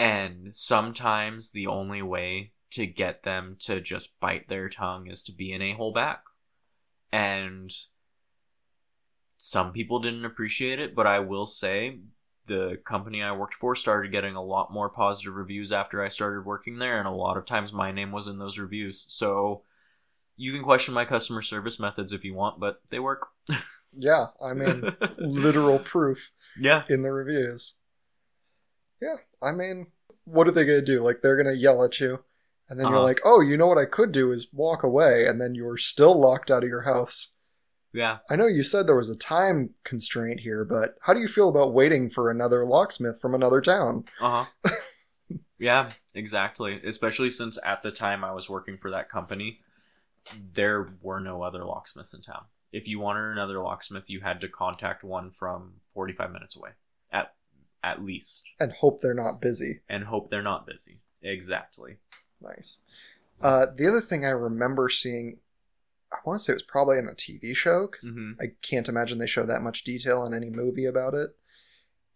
And sometimes the only way to get them to just bite their tongue is to be an a-hole back. And some people didn't appreciate it, but I will say the company I worked for started getting a lot more positive reviews after I started working there, and a lot of times my name was in those reviews. So you can question my customer service methods if you want, but they work. Yeah, I mean, literal proof yeah. in the reviews. Yeah, I mean, what are they going to do? Like, they're going to yell at you, and then uh-huh. you're like, oh, you know what I could do is walk away, and then you're still locked out of your house. Yeah. I know you said there was a time constraint here, but how do you feel about waiting for another locksmith from another town? Uh-huh. Yeah, exactly. Especially since at the time I was working for that company, there were no other locksmiths in town. If you wanted another locksmith, you had to contact one from forty-five minutes away, at at least. And hope they're not busy. And hope they're not busy. Exactly. Nice. Uh, the other thing I remember seeing, I want to say it was probably in a T V show, because mm-hmm. I can't imagine they show that much detail in any movie about it,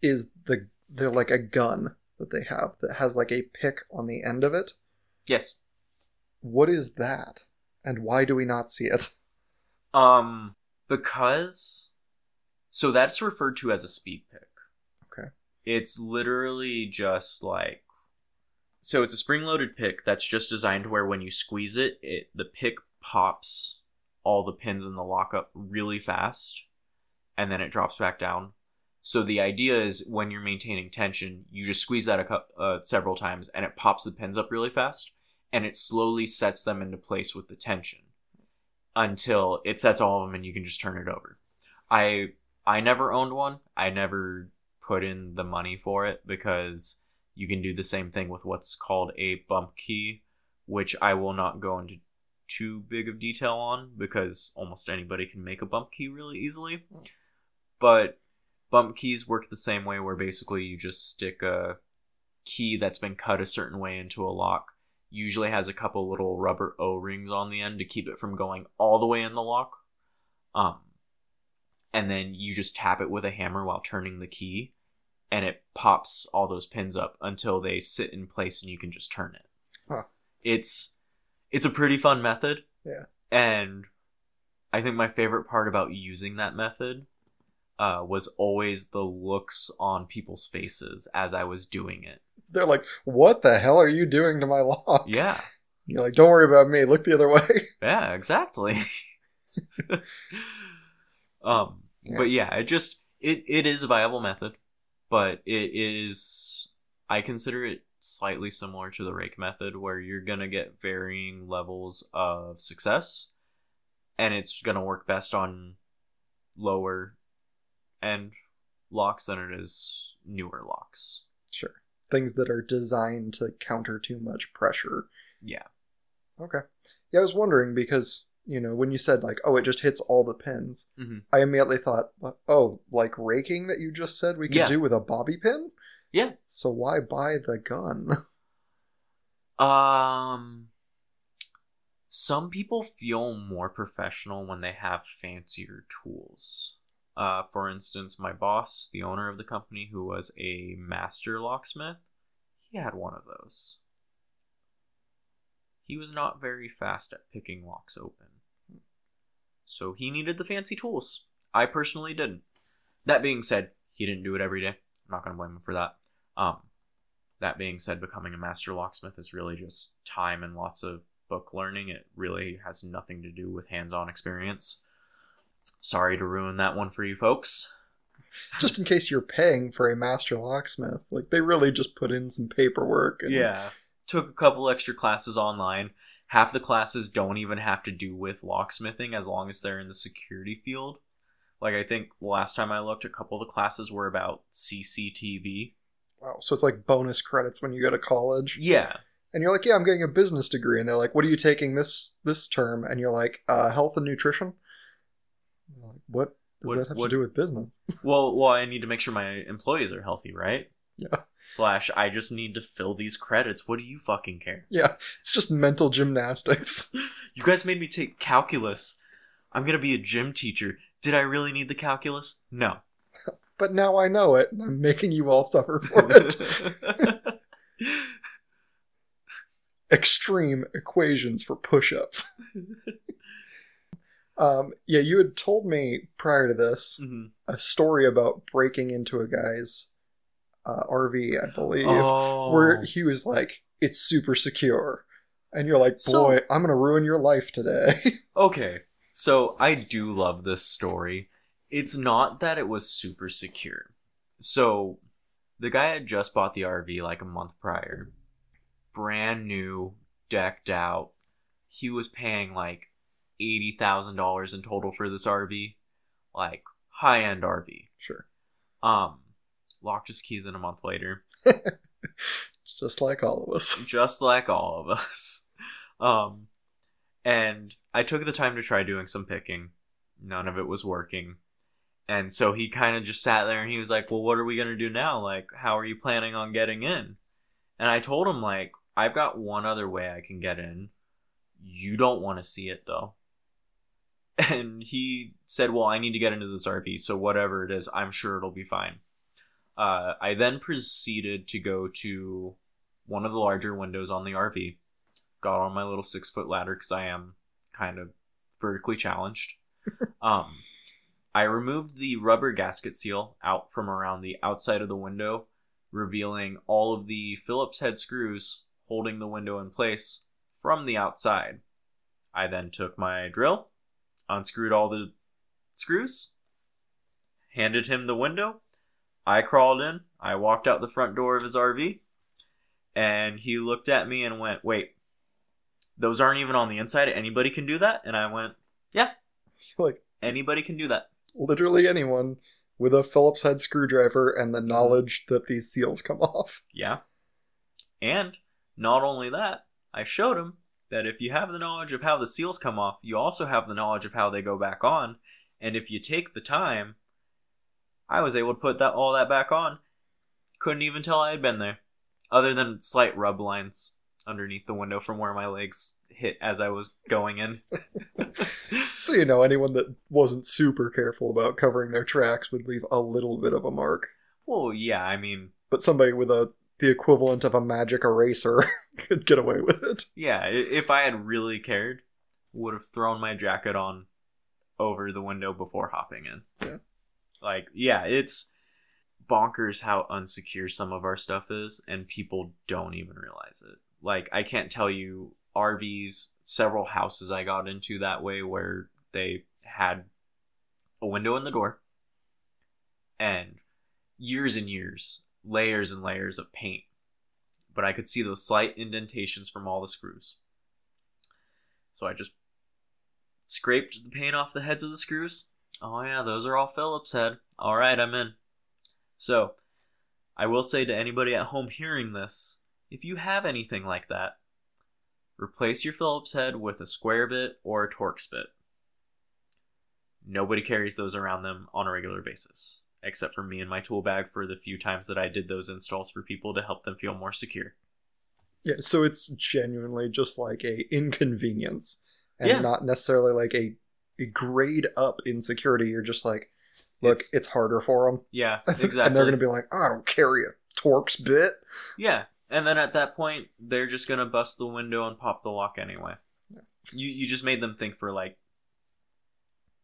is the they're like a gun that they have that has like a pick on the end of it. Yes. What is that? And why do we not see it? Um, because, so that's referred to as a speed pick. Okay. It's literally just like, so it's a spring-loaded pick that's just designed where when you squeeze it, it the pick pops all the pins in the lock up really fast, and then it drops back down. So the idea is when you're maintaining tension, you just squeeze that a cu- uh, several times, and it pops the pins up really fast, and it slowly sets them into place with the tension until it sets all of them, and you can just turn it over. I I never owned one. I never put in the money for it because you can do the same thing with what's called a bump key, which I will not go into too big of detail on because almost anybody can make a bump key really easily. But bump keys work the same way, where basically you just stick a key that's been cut a certain way into a lock. Usually has a couple little rubber O-rings on the end to keep it from going all the way in the lock. Um, and then you just tap it with a hammer while turning the key, and it pops all those pins up until they sit in place and you can just turn it. Huh. It's It's a pretty fun method. Yeah. And I think my favorite part about using that method uh, was always the looks on people's faces as I was doing it. They're like, what the hell are you doing to my lock? Yeah. You're like, don't worry about me. Look the other way. Yeah, exactly. um, yeah. But yeah, it just, it, it is a viable method, but it is, I consider it slightly similar to the rake method, where you're going to get varying levels of success, and it's going to work best on lower end locks than it is newer locks. Sure. Things that are designed to counter too much pressure. Yeah. Okay. Yeah, I was wondering because, you know, when you said like, oh, it just hits all the pins, mm-hmm. I immediately thought, oh, like raking that you just said we could yeah. do with a bobby pin? Yeah. So why buy the gun? Um, some people feel more professional when they have fancier tools. Uh, for instance, my boss, the owner of the company, who was a master locksmith, he had one of those. He was not very fast at picking locks open. So he needed the fancy tools. I personally didn't. That being said, he didn't do it every day. I'm not going to blame him for that. Um, that being said, becoming a master locksmith is really just time and lots of book learning. It really has nothing to do with hands-on experience. Sorry to ruin that one for you folks. Just in case you're paying for a master locksmith. Like, they really just put in some paperwork. And... yeah. Took a couple extra classes online. Half the classes don't even have to do with locksmithing as long as they're in the security field. Like, I think last time I looked, a couple of the classes were about C C T V. Wow, so it's like bonus credits when you go to college. Yeah. And you're like, yeah, I'm getting a business degree. And they're like, what are you taking this this term? And you're like, uh, health and nutrition. And like, what does what, that have what, to do with business? well, well, I need to make sure my employees are healthy, right? Yeah. Slash, I just need to fill these credits. What do you fucking care? Yeah, it's just mental gymnastics. You guys made me take calculus. I'm going to be a gym teacher. Did I really need the calculus? No. But now I know it, and I'm making you all suffer for it. Extreme equations for push-ups. um, yeah, you had told me prior to this mm-hmm. a story about breaking into a guy's uh, R V, I believe, oh. where he was like, it's super secure. And you're like, boy, so... I'm going to ruin your life today. Okay, so I do love this story. It's not that it was super secure. So the guy had just bought the R V like a month prior. Brand new, decked out. He was paying like eighty thousand dollars in total for this R V. Like, high-end R V. Sure. Um, locked his keys in a month later. Just like all of us. Just like all of us. Um, and I took the time to try doing some picking. None of it was working. And so he kind of just sat there and he was like, well, what are we going to do now? Like, how are you planning on getting in? And I told him, like, I've got one other way I can get in. You don't want to see it, though. And he said, well, I need to get into this R V. So whatever it is, I'm sure it'll be fine. Uh, I then proceeded to go to one of the larger windows on the R V. Got on my little six foot ladder because I am kind of vertically challenged. um, I removed the rubber gasket seal out from around the outside of the window, revealing all of the Phillips head screws holding the window in place from the outside. I then took my drill, unscrewed all the screws, handed him the window. I crawled in. I walked out the front door of his R V, and he looked at me and went, wait, those aren't even on the inside. Anybody can do that? And I went, yeah. Like, anybody can do that. Literally anyone with a Phillips head screwdriver and the knowledge that these seals come off. Yeah. And not only that, I showed him that if you have the knowledge of how the seals come off, you also have the knowledge of how they go back on. And if you take the time, I was able to put that all that back on. Couldn't even tell I had been there. Other than slight rub lines underneath the window from where my legs hit as I was going in. So, you know, anyone that wasn't super careful about covering their tracks would leave a little bit of a mark. Well, yeah, I mean... But somebody with a the equivalent of a magic eraser could get away with it. Yeah, if I had really cared, would have thrown my jacket on over the window before hopping in. Yeah. Like, yeah, it's bonkers how unsecure some of our stuff is, and people don't even realize it. Like, I can't tell you... R Vs, several houses I got into that way where they had a window in the door and years and years, layers and layers of paint, but I could see the slight indentations from all the screws. So I just scraped the paint off the heads of the screws. Oh yeah, those are all Phillips head. All right, I'm in. So I will say to anybody at home hearing this, if you have anything like that, replace your Phillips head with a square bit or a Torx bit. Nobody carries those around them on a regular basis, except for me and my tool bag for the few times that I did those installs for people to help them feel more secure. Yeah, so it's genuinely just like a inconvenience and yeah. not necessarily like a, a grade up in security. You're just like, look, it's, it's harder for them. Yeah, exactly. And they're going to be like, oh, I don't carry a Torx bit. Yeah. And then at that point, they're just going to bust the window and pop the lock anyway. Yeah. You you just made them think for like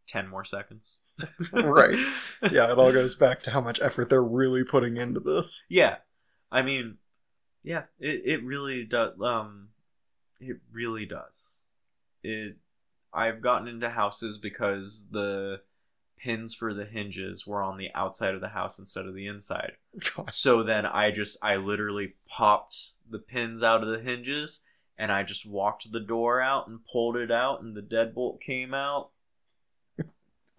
ten more seconds. Right. Yeah, it all goes back to how much effort they're really putting into this. Yeah. I mean, yeah, it, it really does. Um, it really does. It. I've gotten into houses because the pins for the hinges were on the outside of the house instead of the inside. Gosh. So then I just, I literally popped the pins out of the hinges and I just walked the door out and pulled it out and the deadbolt came out.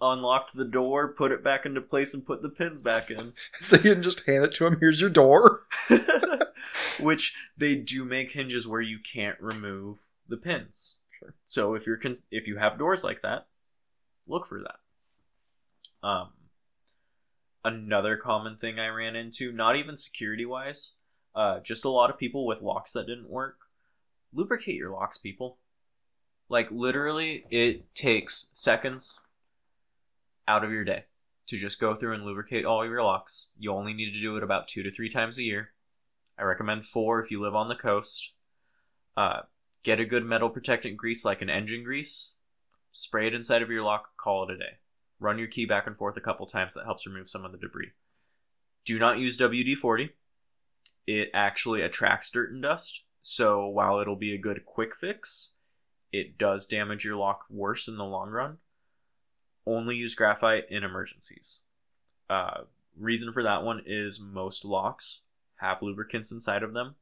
unlocked the door, put it back into place, and put the pins back in. So you didn't just hand it to him, here's your door? Which, they do make hinges where you can't remove the pins. Sure. So if you're cons- if you have doors like that, look for that. Um, another common thing I ran into, not even security-wise, uh, just a lot of people with locks that didn't work. Lubricate your locks, people. Like, literally, it takes seconds out of your day to just go through and lubricate all your locks. You only need to do it about two to three times a year. I recommend four if you live on the coast. Uh, get a good metal protectant grease like an engine grease. Spray it inside of your lock. Call it a day. Run your key back and forth a couple times. That helps remove some of the debris. Do not use W D forty. It actually attracts dirt and dust. So while it'll be a good quick fix, it does damage your lock worse in the long run. Only use graphite in emergencies. Uh, reason for that one is most locks have lubricants inside of them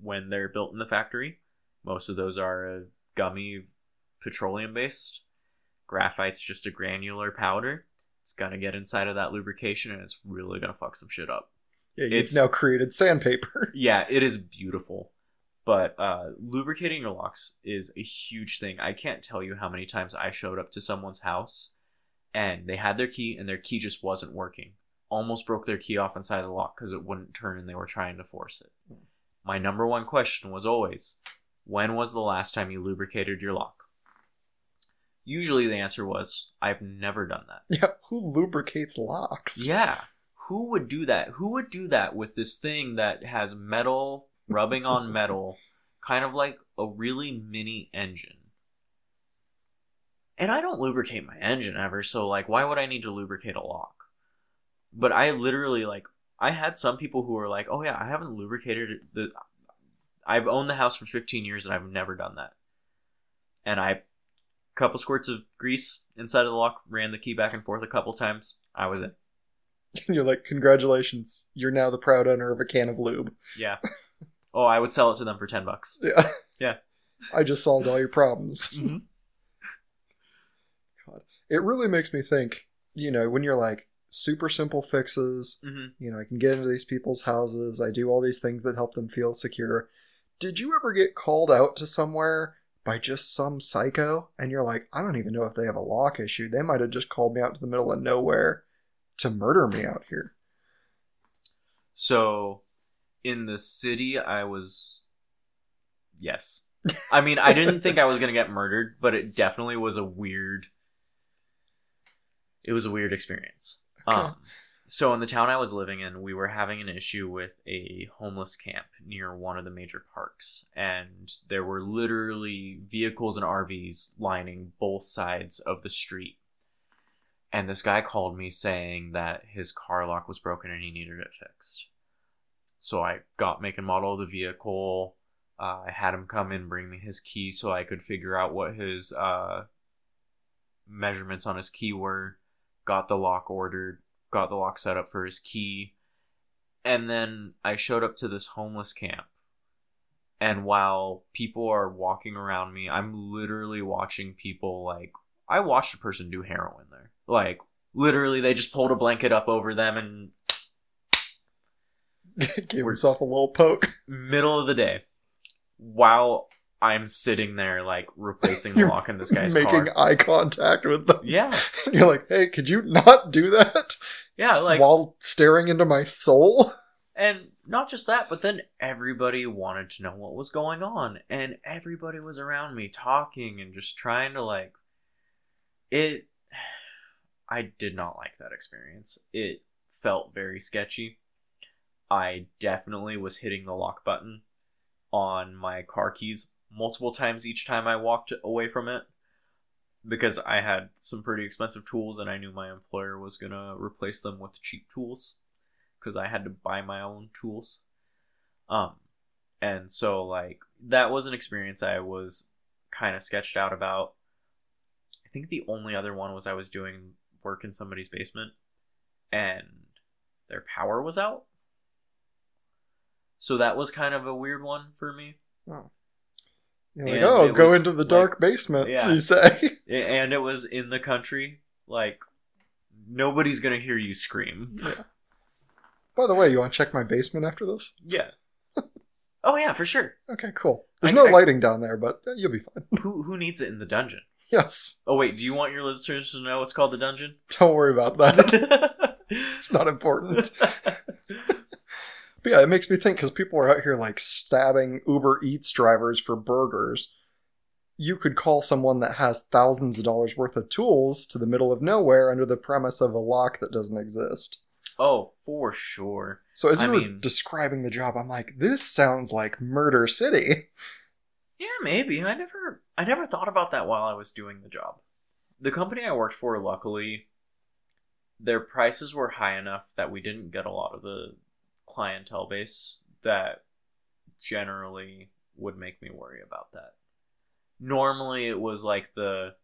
when they're built in the factory. Most of those are uh, gummy, petroleum-based. Graphite's just a granular powder. It's going to get inside of that lubrication, and it's really going to fuck some shit up. Yeah, you've it's, now created sandpaper. Yeah, it is beautiful. But uh, lubricating your locks is a huge thing. I can't tell you how many times I showed up to someone's house and they had their key and their key just wasn't working. Almost broke their key off inside the lock because it wouldn't turn and they were trying to force it. My number one question was always, when was the last time you lubricated your lock? Usually the answer was, I've never done that. Yeah, who lubricates locks? Yeah, who would do that? Who would do that with this thing that has metal... rubbing on metal, kind of like a really mini engine. And I don't lubricate my engine ever, so like, why would I need to lubricate a lock? But I literally, like, I had some people who were like, oh yeah, I haven't lubricated the... I've owned the house for fifteen years and I've never done that. And I, a couple squirts of grease inside of the lock, ran the key back and forth a couple times, I was in. And you're like, congratulations, you're now the proud owner of a can of lube. Yeah. Oh, I would sell it to them for ten bucks. Yeah. Yeah. I just solved all your problems. Mm-hmm. God. It really makes me think, you know, when you're like super simple fixes, mm-hmm. you know, I can get into these people's houses. I do all these things that help them feel secure. Did you ever get called out to somewhere by just some psycho? And you're like, I don't even know if they have a lock issue. They might have just called me out to the middle of nowhere to murder me out here. So... in the city, I was... yes. I mean, I didn't think I was going to get murdered, but it definitely was a weird... it was a weird experience. Okay. Um, so in the town I was living in, we were having an issue with a homeless camp near one of the major parks. And there were literally vehicles and R Vs lining both sides of the street. And this guy called me saying that his car lock was broken and he needed it fixed. So I got make and model of the vehicle. Uh, I had him come in, bring me his key so I could figure out what his uh, measurements on his key were. Got the lock ordered. Got the lock set up for his key. And then I showed up to this homeless camp. And while people are walking around me, I'm literally watching people like... I watched a person do heroin there. Like, literally, they just pulled a blanket up over them and... gave himself a little poke. Middle of the day. While I'm sitting there, like, replacing the lock in this guy's making car. Making eye contact with them. Yeah. And you're like, hey, could you not do that? Yeah, like... while staring into my soul? And not just that, but then everybody wanted to know what was going on. And everybody was around me talking and just trying to, like... It... I did not like that experience. It felt very sketchy. I definitely was hitting the lock button on my car keys multiple times each time I walked away from it because I had some pretty expensive tools and I knew my employer was going to replace them with cheap tools because I had to buy my own tools. Um, and so, like, that was an experience I was kind of sketched out about. I think the only other one was I was doing work in somebody's basement and their power was out. So that was kind of a weird one for me. Oh, You're like, oh go into the dark like, basement, yeah. you say. And it was in the country. Like, nobody's going to hear you scream. Yeah. By the way, you want to check my basement after this? Yeah. Oh, yeah, for sure. Okay, cool. There's I, no I, lighting down there, but you'll be fine. Who who needs it in the dungeon? Yes. Oh, wait, do you want your listeners to know it's called the dungeon? Don't worry about that. It's not important. But yeah, it makes me think, because people are out here, like, stabbing Uber Eats drivers for burgers. You could call someone that has thousands of dollars worth of tools to the middle of nowhere under the premise of a lock that doesn't exist. Oh, for sure. So as I you mean, were describing the job, I'm like, this sounds like Murder City. Yeah, maybe. I never, I never thought about that while I was doing the job. The company I worked for, luckily, their prices were high enough that we didn't get a lot of the clientele base that generally would make me worry about that. Normally, it was like the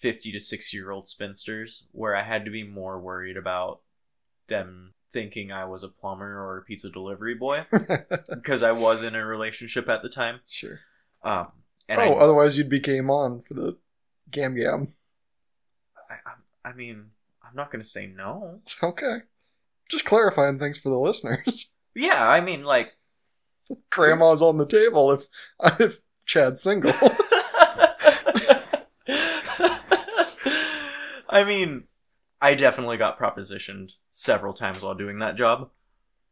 fifty to sixty year old spinsters where I had to be more worried about them thinking I was a plumber or a pizza delivery boy because I was in a relationship at the time. Sure. Um, and oh, I, otherwise you'd be game on for the gam gam. I, I, I mean, I'm not going to say no. Okay. Just clarifying things for the listeners. Yeah, I mean, like... Grandma's on the table if, if Chad's single. I mean, I definitely got propositioned several times while doing that job.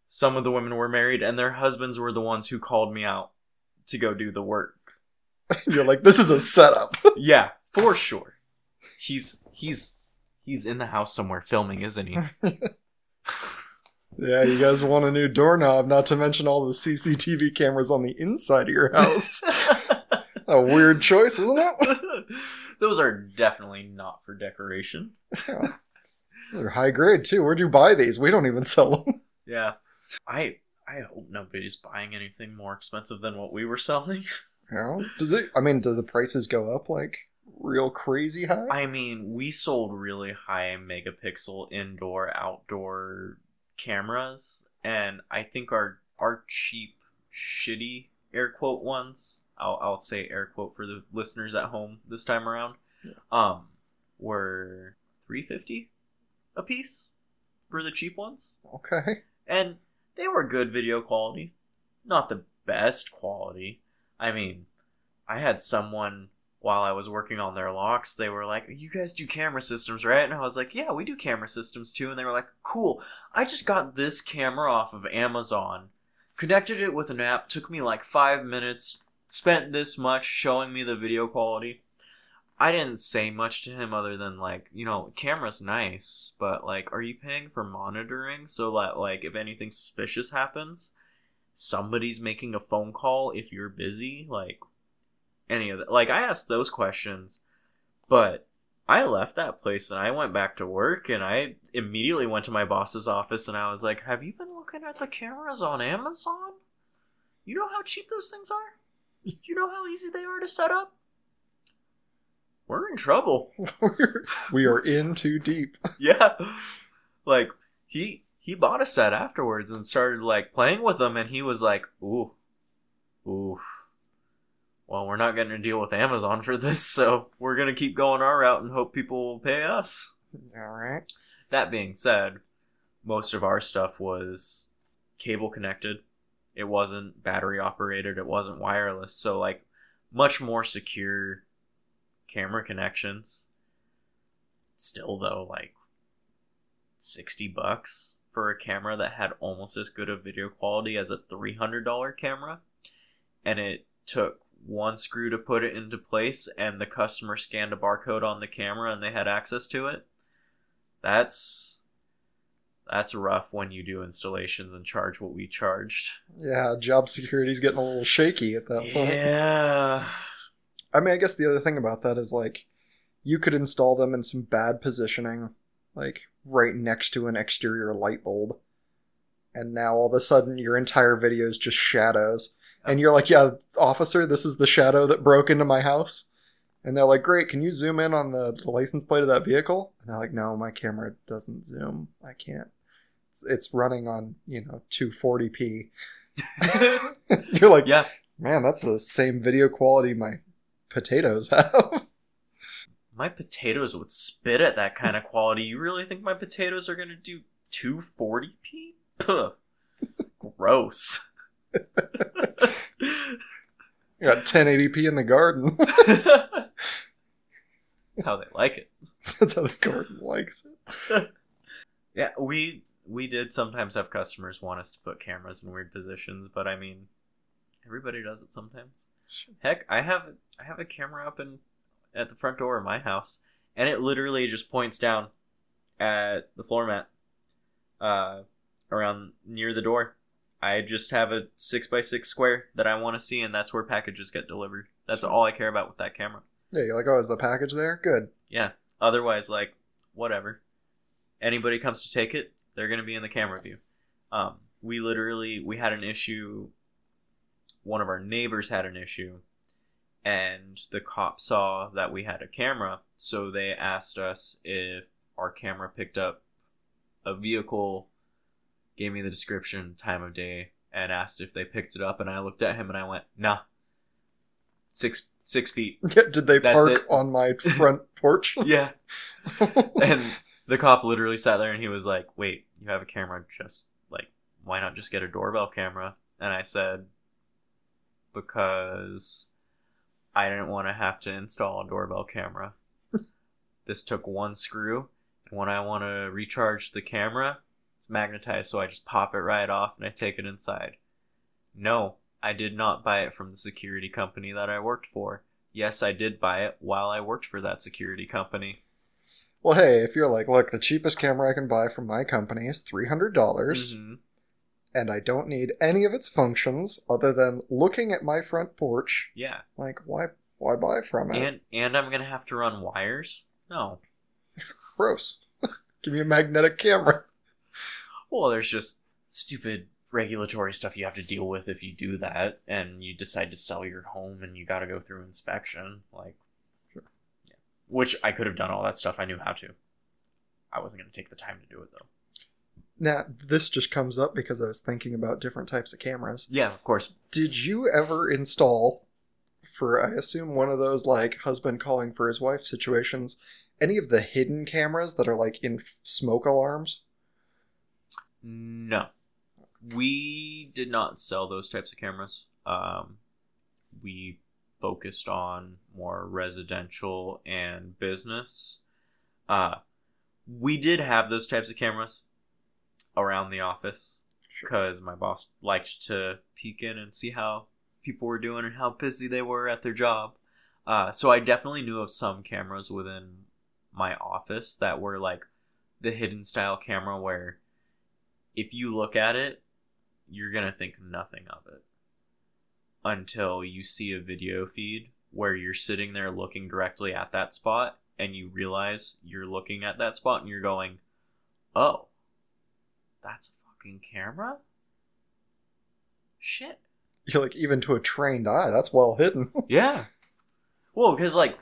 Some of the women were married, and their husbands were the ones who called me out to go do the work. You're like, this is a setup. Yeah, for sure. He's he's he's in the house somewhere filming, isn't he? Yeah, you guys want a new doorknob, not to mention all the C C T V cameras on the inside of your house. A weird choice, isn't it? Those are definitely not for decoration. Yeah. They're high grade, too. Where'd you buy these? We don't even sell them. Yeah. I I hope nobody's buying anything more expensive than what we were selling. Yeah. Does it, I mean, do the prices go up, like, real crazy high? I mean, we sold really high megapixel indoor, outdoor cameras, and I think our, our cheap, shitty, air quote ones... I'll I'll say air quote for the listeners at home this time around. Yeah. Um, were three hundred fifty dollars a piece for the cheap ones. Okay. And they were good video quality, not the best quality. I mean, I had someone while I was working on their locks. They were like, "You guys do camera systems, right?" And I was like, "Yeah, we do camera systems too." And they were like, "Cool. I just got this camera off of Amazon, connected it with an app. Took me like five minutes." Spent this much showing me the video quality. I didn't say much to him other than, like, you know, camera's nice, but, like, are you paying for monitoring so that, like, if anything suspicious happens, somebody's making a phone call if you're busy? Like, any of that. Like, I asked those questions, but I left that place and I went back to work and I immediately went to my boss's office and I was like, have you been looking at the cameras on Amazon? You know how cheap those things are? You know how easy they are to set up? We're in trouble. We are in too deep. Yeah. Like, he he bought a set afterwards and started, like, playing with them, and he was like, ooh, ooh, well, we're not going to deal with Amazon for this, so we're going to keep going our route and hope people will pay us. All right. That being said, most of our stuff was cable connected. It wasn't battery operated. It wasn't wireless. So, like, much more secure camera connections. Still, though, like, sixty bucks for a camera that had almost as good of video quality as a three hundred dollars camera. And it took one screw to put it into place, and the customer scanned a barcode on the camera, and they had access to it. That's... That's rough when you do installations and charge what we charged. Yeah, job security's getting a little shaky at that point. Yeah. I mean, I guess the other thing about that is, like, you could install them in some bad positioning, like, right next to an exterior light bulb. And now, all of a sudden, your entire video is just shadows. Okay. And you're like, yeah, officer, this is the shadow that broke into my house. And they're like, great, can you zoom in on the, the license plate of that vehicle? And they're like, no, my camera doesn't zoom. I can't. It's running on, you know, two forty p. You're like, yeah, man, that's the same video quality my potatoes have. My potatoes would spit at that kind of quality. You really think my potatoes are going to do two forty p? Puh. Gross. You got ten eighty p in the garden. That's how they like it. That's how the garden likes it. Yeah, we we did sometimes have customers want us to put cameras in weird positions, but I mean, everybody does it sometimes. Heck, I have I have a camera up in at the front door of my house, and it literally just points down at the floor mat, uh, around near the door. I just have a six by six square that I want to see, and that's where packages get delivered. That's all I care about with that camera. Yeah, you're like, oh, is the package there? Good. Yeah. Otherwise, like, whatever. Anybody comes to take it, they're going to be in the camera view. Um, we literally, we had an issue. One of our neighbors had an issue, and the cop saw that we had a camera, so they asked us if our camera picked up a vehicle, gave me the description, time of day, and asked if they picked it up, and I looked at him and I went, nah. Six six feet. Yeah, did they That's park it. on my front porch? Yeah. And the cop literally sat there and he was like, wait, you have a camera, just, like, why not just get a doorbell camera? And I said, because I didn't want to have to install a doorbell camera. This took one screw, and when I want to recharge the camera, it's magnetized, so I just pop it right off and I take it inside. No, I did not buy it from the security company that I worked for. Yes, I did buy it while I worked for that security company. Well, hey, if you're like, look, the cheapest camera I can buy from my company is three hundred dollars. Mm-hmm. And I don't need any of its functions other than looking at my front porch. Yeah. Like, why why buy from it? And and I'm going to have to run wires? No. Gross. Give me a magnetic camera. Well, there's just stupid regulatory stuff you have to deal with if you do that. And you decide to sell your home and you got to go through inspection. Like, sure. Yeah. Which I could have done all that stuff. I knew how to. I wasn't going to take the time to do it, though. Now, this just comes up because I was thinking about different types of cameras. Yeah, of course. Did you ever install, for I assume one of those like husband calling for his wife situations, any of the hidden cameras that are like in smoke alarms? No. We did not sell those types of cameras. Um, we focused on more residential and business. Uh, we did have those types of cameras around the office because my boss liked to peek in and see how people were doing and how busy they were at their job. Uh, so I definitely knew of some cameras within my office that were like the hidden style camera where if you look at it, you're going to think nothing of it until you see a video feed where you're sitting there looking directly at that spot and you realize you're looking at that spot and you're going, oh, that's a fucking camera? Shit. You're like, even to a trained eye, that's well hidden. Yeah. Well, because, like,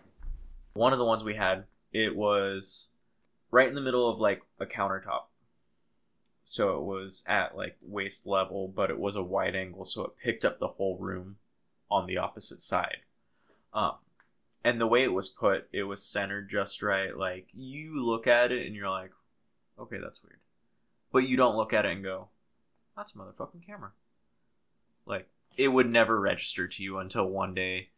one of the ones we had, it was right in the middle of, like, a countertop. So it was at, like, waist level, but it was a wide angle, so it picked up the whole room on the opposite side. Um, and the way it was put, it was centered just right. Like, you look at it and you're like, okay, that's weird. But you don't look at it and go, that's a motherfucking camera. Like, it would never register to you until one day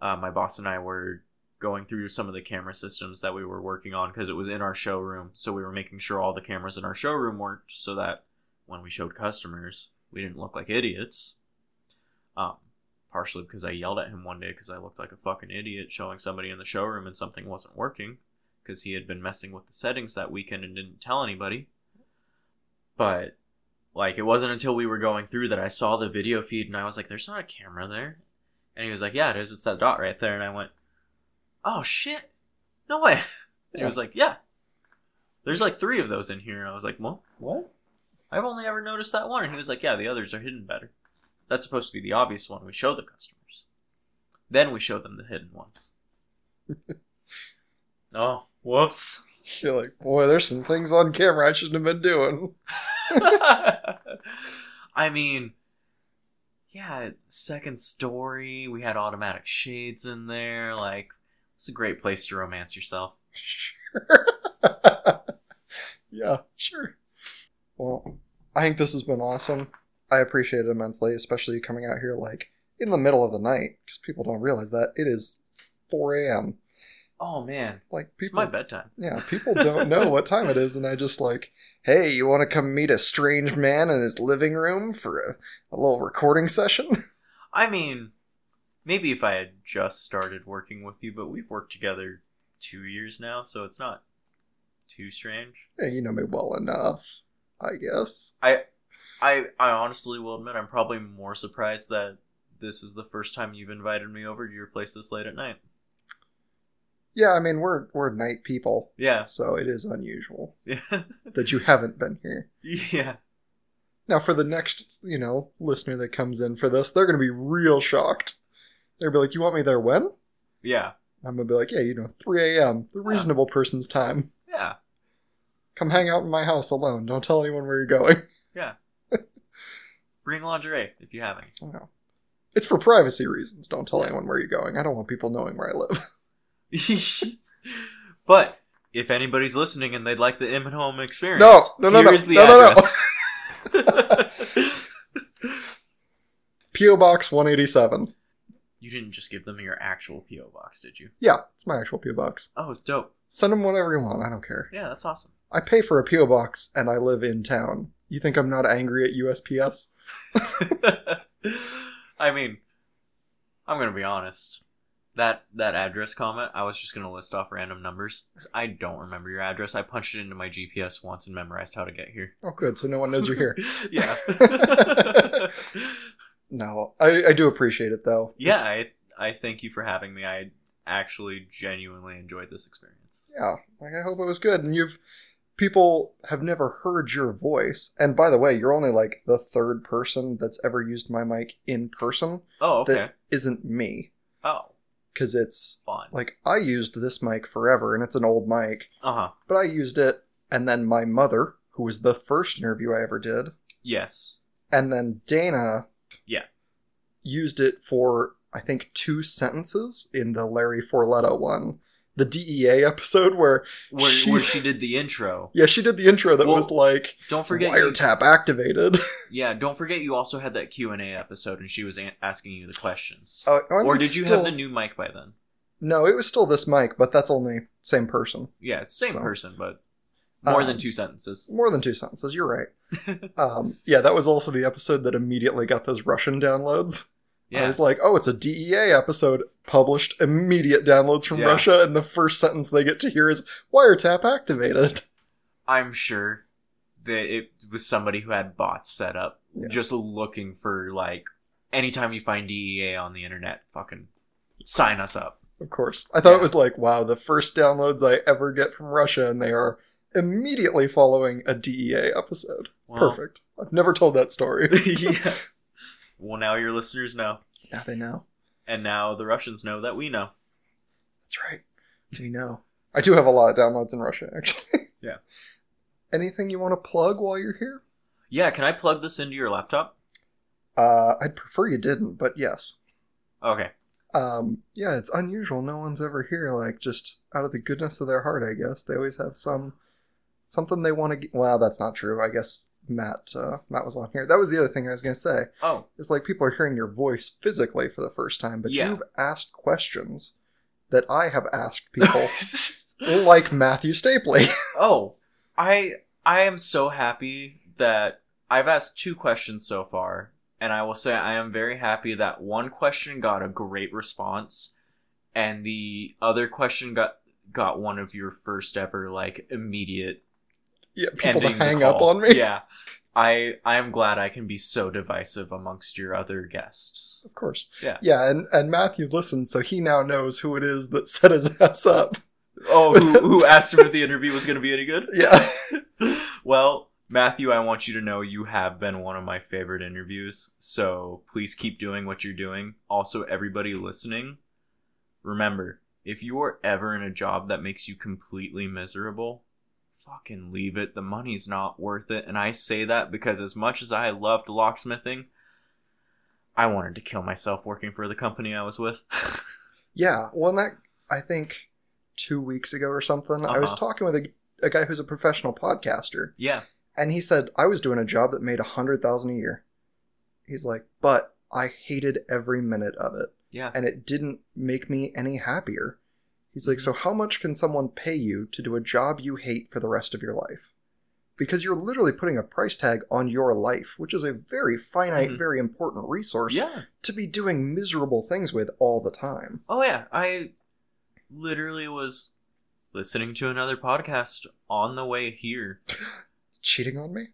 uh, my boss and I were going through some of the camera systems that we were working on because it was in our showroom. So we were making sure all the cameras in our showroom worked so that when we showed customers, we didn't look like idiots. Um, partially because I yelled at him one day because I looked like a fucking idiot showing somebody in the showroom and something wasn't working because he had been messing with the settings that weekend and didn't tell anybody. But, like, it wasn't until we were going through that I saw the video feed and I was like, there's not a camera there. And he was like, yeah, it is. It's that dot right there. And I went, oh, shit. No way. Yeah. And he was like, yeah. There's, like, three of those in here. And I was like, well, what? I've only ever noticed that one. And he was like, yeah, the others are hidden better. That's supposed to be the obvious one we show the customers. Then we show them the hidden ones. Oh, whoops. You're like, boy, there's some things on camera I shouldn't have been doing. I mean, yeah, second story, we had automatic shades in there, like, It's a great place to romance yourself. Yeah, sure. Well, I think this has been awesome. I appreciate it immensely, especially coming out here like in the middle of the night, because people don't realize that it is four a.m. Oh man, like people, it's my bedtime. Yeah, people don't know what time it is, and I just like, hey, you want to come meet a strange man in his living room for a, a little recording session? I mean, maybe if I had just started working with you, but we've worked together two years now, so it's not too strange. Yeah, you know me well enough, I guess. I, I, I honestly will admit I'm probably more surprised that this is the first time you've invited me over to your place this late at night. Yeah, I mean, we're we're night people. Yeah. So it is unusual yeah. that you haven't been here. Yeah. Now, for the next, you know, listener that comes in for this, they're going to be real shocked. They're going to be like, you want me there when? Yeah. I'm going to be like, yeah, you know, three a.m., the reasonable yeah. person's time. Yeah. Come hang out in my house alone. Don't tell anyone where you're going. Yeah. Bring lingerie if you haven't. No. It's for privacy reasons. Don't tell yeah. anyone where you're going. I don't want people knowing where I live. But if anybody's listening and they'd like the in-home experience, no, no, no, here's no, the no, address. No, no. P O Box one eighty-seven. You didn't just give them your actual P O Box, did you? Yeah, it's my actual P O Box. Oh, dope. Send them whatever you want. I don't care. Yeah, that's awesome. I pay for a P O Box and I live in town. You think I'm not angry at U S P S? I mean, I'm going to be honest. That that address comment, I was just going to list off random numbers. I don't remember your address. I punched it into my G P S once and memorized how to get here. Oh, good. So no one knows you're here. Yeah. No, I, I do appreciate it, though. Yeah, I, I thank you for having me. I actually genuinely enjoyed this experience. Yeah, like I hope it was good. And you've people have never heard your voice. And by the way, you're only like the third person that's ever used my mic in person. Oh, okay. That isn't me. Oh. Because it's, Fun. like, I used this mic forever, and it's an old mic. Uh-huh. But I used it, and then my mother, who was the first interview I ever did. Yes. And then Dana yeah. used it for, I think, two sentences in the Larry Forletto one. The D E A episode where... Where she, where she did the intro. Yeah, she did the intro that well, was like, don't forget wiretap you, activated. Yeah, don't forget you also had that Q and A episode and she was a- asking you the questions. Uh, I mean, or did you still have the new mic by then? No, it was still this mic, but that's only same person. Yeah, it's same so. person, but more um, than two sentences. More than two sentences, you're right. um, yeah, that was also the episode that immediately got those Russian downloads. Yeah. I was like, oh, it's a D E A episode, published immediate downloads from yeah. Russia, and the first sentence they get to hear is, wiretap activated. I'm sure that it was somebody who had bots set up, yeah. just looking for, like, anytime you find D E A on the internet, fucking sign us up. Of course. I thought yeah. it was like, wow, the first downloads I ever get from Russia, and they are immediately following a D E A episode. Wow. Perfect. I've never told that story. yeah. Well, now your listeners know. Now they know. And now the Russians know that we know. That's right. We know. I do have a lot of downloads in Russia, actually. Yeah. Anything you want to plug while you're here? Yeah, can I plug this into your laptop? Uh, I'd prefer you didn't, but yes. Okay. Um, yeah, it's unusual. No one's ever here, like, just out of the goodness of their heart, I guess. They always have some... Something they want to... Get... Well, that's not true. I guess Matt uh, Matt was on here. That was the other thing I was going to say. Oh. It's like people are hearing your voice physically for the first time, but yeah. you've asked questions that I have asked people, like Matthew Stapley. Oh, I I am so happy that I've asked two questions so far, and I will say I am very happy that one question got a great response, and the other question got, got one of your first ever, like, immediate... Yeah, people to hang up on me. Yeah. I I am glad I can be so divisive amongst your other guests. Of course. Yeah. Yeah, and, and Matthew listened, so he now knows who it is that set his ass up. Oh, who, who asked him if the interview was going to be any good? Yeah. Well, Matthew, I want you to know you have been one of my favorite interviews, so please keep doing what you're doing. Also, everybody listening, remember, if you are ever in a job that makes you completely miserable... Fucking leave it. The money's not worth it. And I say that because as much as I loved locksmithing, I wanted to kill myself working for the company I was with. Yeah. Well, that I think two weeks ago or something, uh-huh. I was talking with a, a guy who's a professional podcaster. Yeah. And he said, I was doing a job that made one hundred thousand dollars a year. He's like, but I hated every minute of it. Yeah. And it didn't make me any happier. He's like, so how much can someone pay you to do a job you hate for the rest of your life? Because you're literally putting a price tag on your life, which is a very finite, mm-hmm. very important resource yeah. to be doing miserable things with all the time. Oh, yeah. I literally was listening to another podcast on the way here. Cheating on me?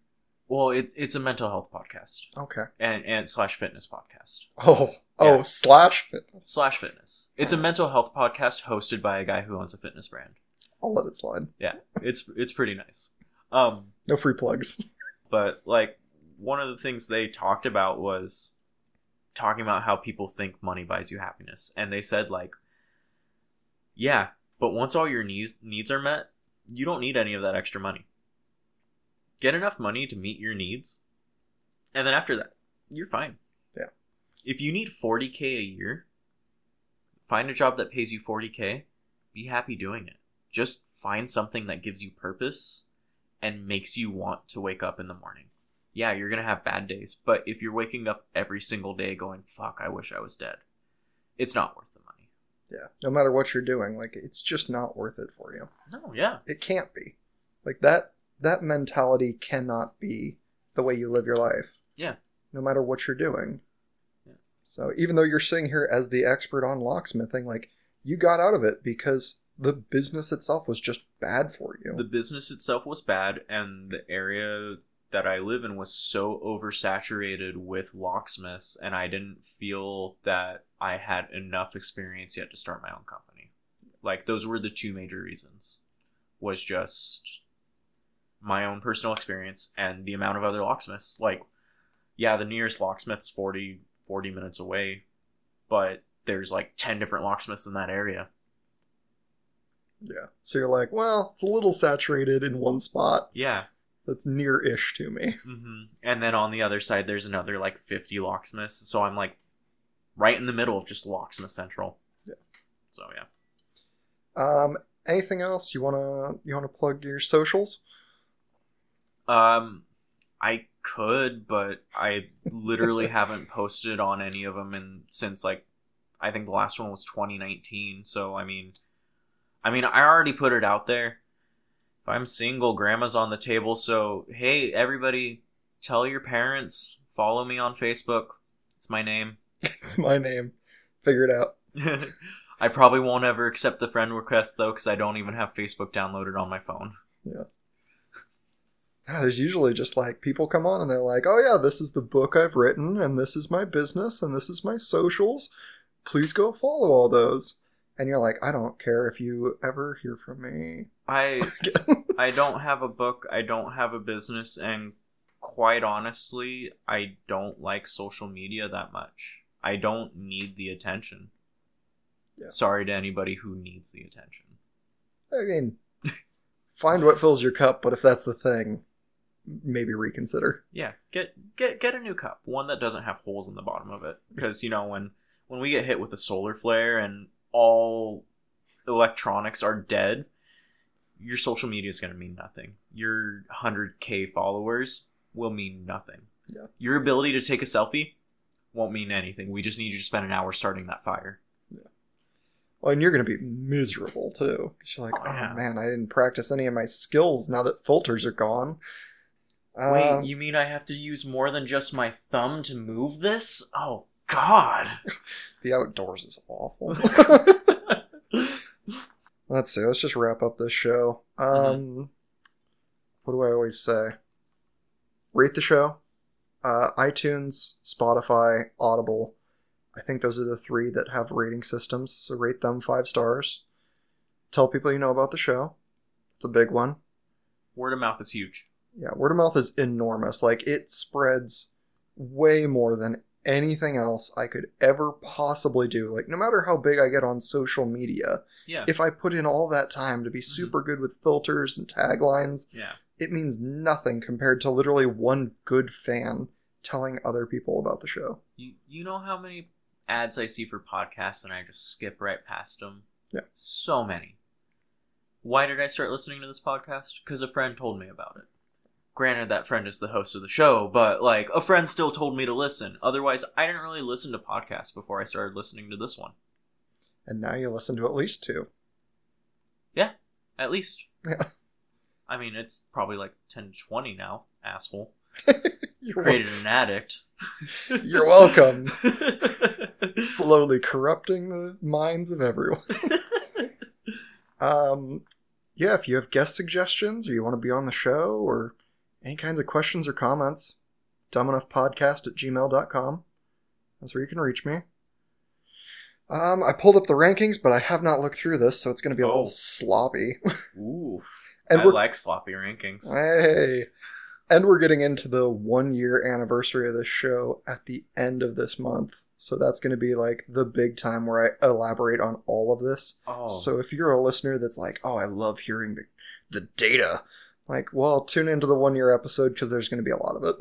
Well, it, it's a mental health podcast. Okay. And and slash fitness podcast. Oh, oh, yeah. slash fitness. Slash fitness. It's a mental health podcast hosted by a guy who owns a fitness brand. I'll let it slide. Yeah, it's it's pretty nice. Um, no free plugs. But, like, one of the things they talked about was talking about how people think money buys you happiness. And they said, like, yeah, but once all your needs needs are met, you don't need any of that extra money. Get enough money to meet your needs, and then after that, you're fine. Yeah. If you need forty K a year, find a job that pays you forty K. Be happy doing it. Just find something that gives you purpose and makes you want to wake up in the morning. Yeah, you're going to have bad days, but if you're waking up every single day going, fuck, I wish I was dead, it's not worth the money. Yeah. No matter what you're doing, like, it's just not worth it for you. No, yeah. It can't be. Like, that... That mentality cannot be the way you live your life. Yeah. No matter what you're doing. Yeah. So even though you're sitting here as the expert on locksmithing, like, you got out of it because the business itself was just bad for you. The business itself was bad, and the area that I live in was so oversaturated with locksmiths, and I didn't feel that I had enough experience yet to start my own company. Like, those were the two major reasons. Was just... my own personal experience and the amount of other locksmiths. Like, yeah, the nearest locksmith's forty, forty minutes away, but there's like ten different locksmiths in that area. Yeah. So you're like, well, it's a little saturated in one spot. Yeah. That's near-ish to me. Mm-hmm. And then on the other side, there's another like fifty locksmiths. So I'm like right in the middle of just Locksmith Central. Yeah. So, yeah. Um, anything else you want to, you want to plug your socials? Um, I could, but I literally haven't posted on any of them in, since, like, I think the last one was twenty nineteen. So, I mean, I mean, I already put it out there. If I'm single, grandma's on the table. So, hey, everybody, tell your parents, follow me on Facebook. It's my name. It's my name. Figure it out. I probably won't ever accept the friend request, though, because I don't even have Facebook downloaded on my phone. Yeah. Yeah, there's usually just like people come on and they're like, oh yeah, this is the book I've written and this is my business and this is my socials. Please go follow all those. And you're like, I don't care if you ever hear from me. I I don't have a book. I don't have a business. And quite honestly, I don't like social media that much. I don't need the attention. Yeah. Sorry to anybody who needs the attention. I mean, find what fills your cup. But if that's the thing... maybe reconsider. Yeah, get get get a new cup, one that doesn't have holes in the bottom of it, because you know when when we get hit with a solar flare and all electronics are dead, your social media is going to mean nothing. Your one hundred K followers will mean nothing. Yeah. Your ability to take a selfie won't mean anything. We just need you to spend an hour starting that fire. Yeah. Well, and you're going to be miserable too, because you're like, oh, oh yeah. man, I didn't practice any of my skills now that filters are gone. Wait, you mean I have to use more than just my thumb to move this? Oh, God. The outdoors is awful. Let's see. Let's just wrap up this show. Um, mm-hmm. What do I always say? Rate the show. Uh, iTunes, Spotify, Audible. I think those are the three that have rating systems. So rate them five stars. Tell people you know about the show. It's a big one. Word of mouth is huge. Yeah, word of mouth is enormous. Like, it spreads way more than anything else I could ever possibly do. Like, no matter how big I get on social media, yeah. if I put in all that time to be mm-hmm. super good with filters and taglines, yeah. it means nothing compared to literally one good fan telling other people about the show. You, you know how many ads I see for podcasts and I just skip right past them? Yeah. So many. Why did I start listening to this podcast? Because a friend told me about it. Granted, that friend is the host of the show, but, like, a friend still told me to listen. Otherwise, I didn't really listen to podcasts before I started listening to this one. And now you listen to at least two. Yeah, at least. Yeah. I mean, it's probably like ten to twenty now, asshole. You created an addict. You're welcome. Slowly corrupting the minds of everyone. um, yeah, if you have guest suggestions or you want to be on the show or any kinds of questions or comments, dumbenoughpodcast at gmail dot com. That's where you can reach me. Um, I pulled up the rankings, but I have not looked through this, so it's going to be a oh. little sloppy. Ooh, and I like sloppy rankings. Hey. And we're getting into the one-year anniversary of this show at the end of this month. So that's going to be, like, the big time where I elaborate on all of this. Oh. So if you're a listener that's like, oh, I love hearing the, the data, like, well, tune into the one-year episode because there's going to be a lot of it.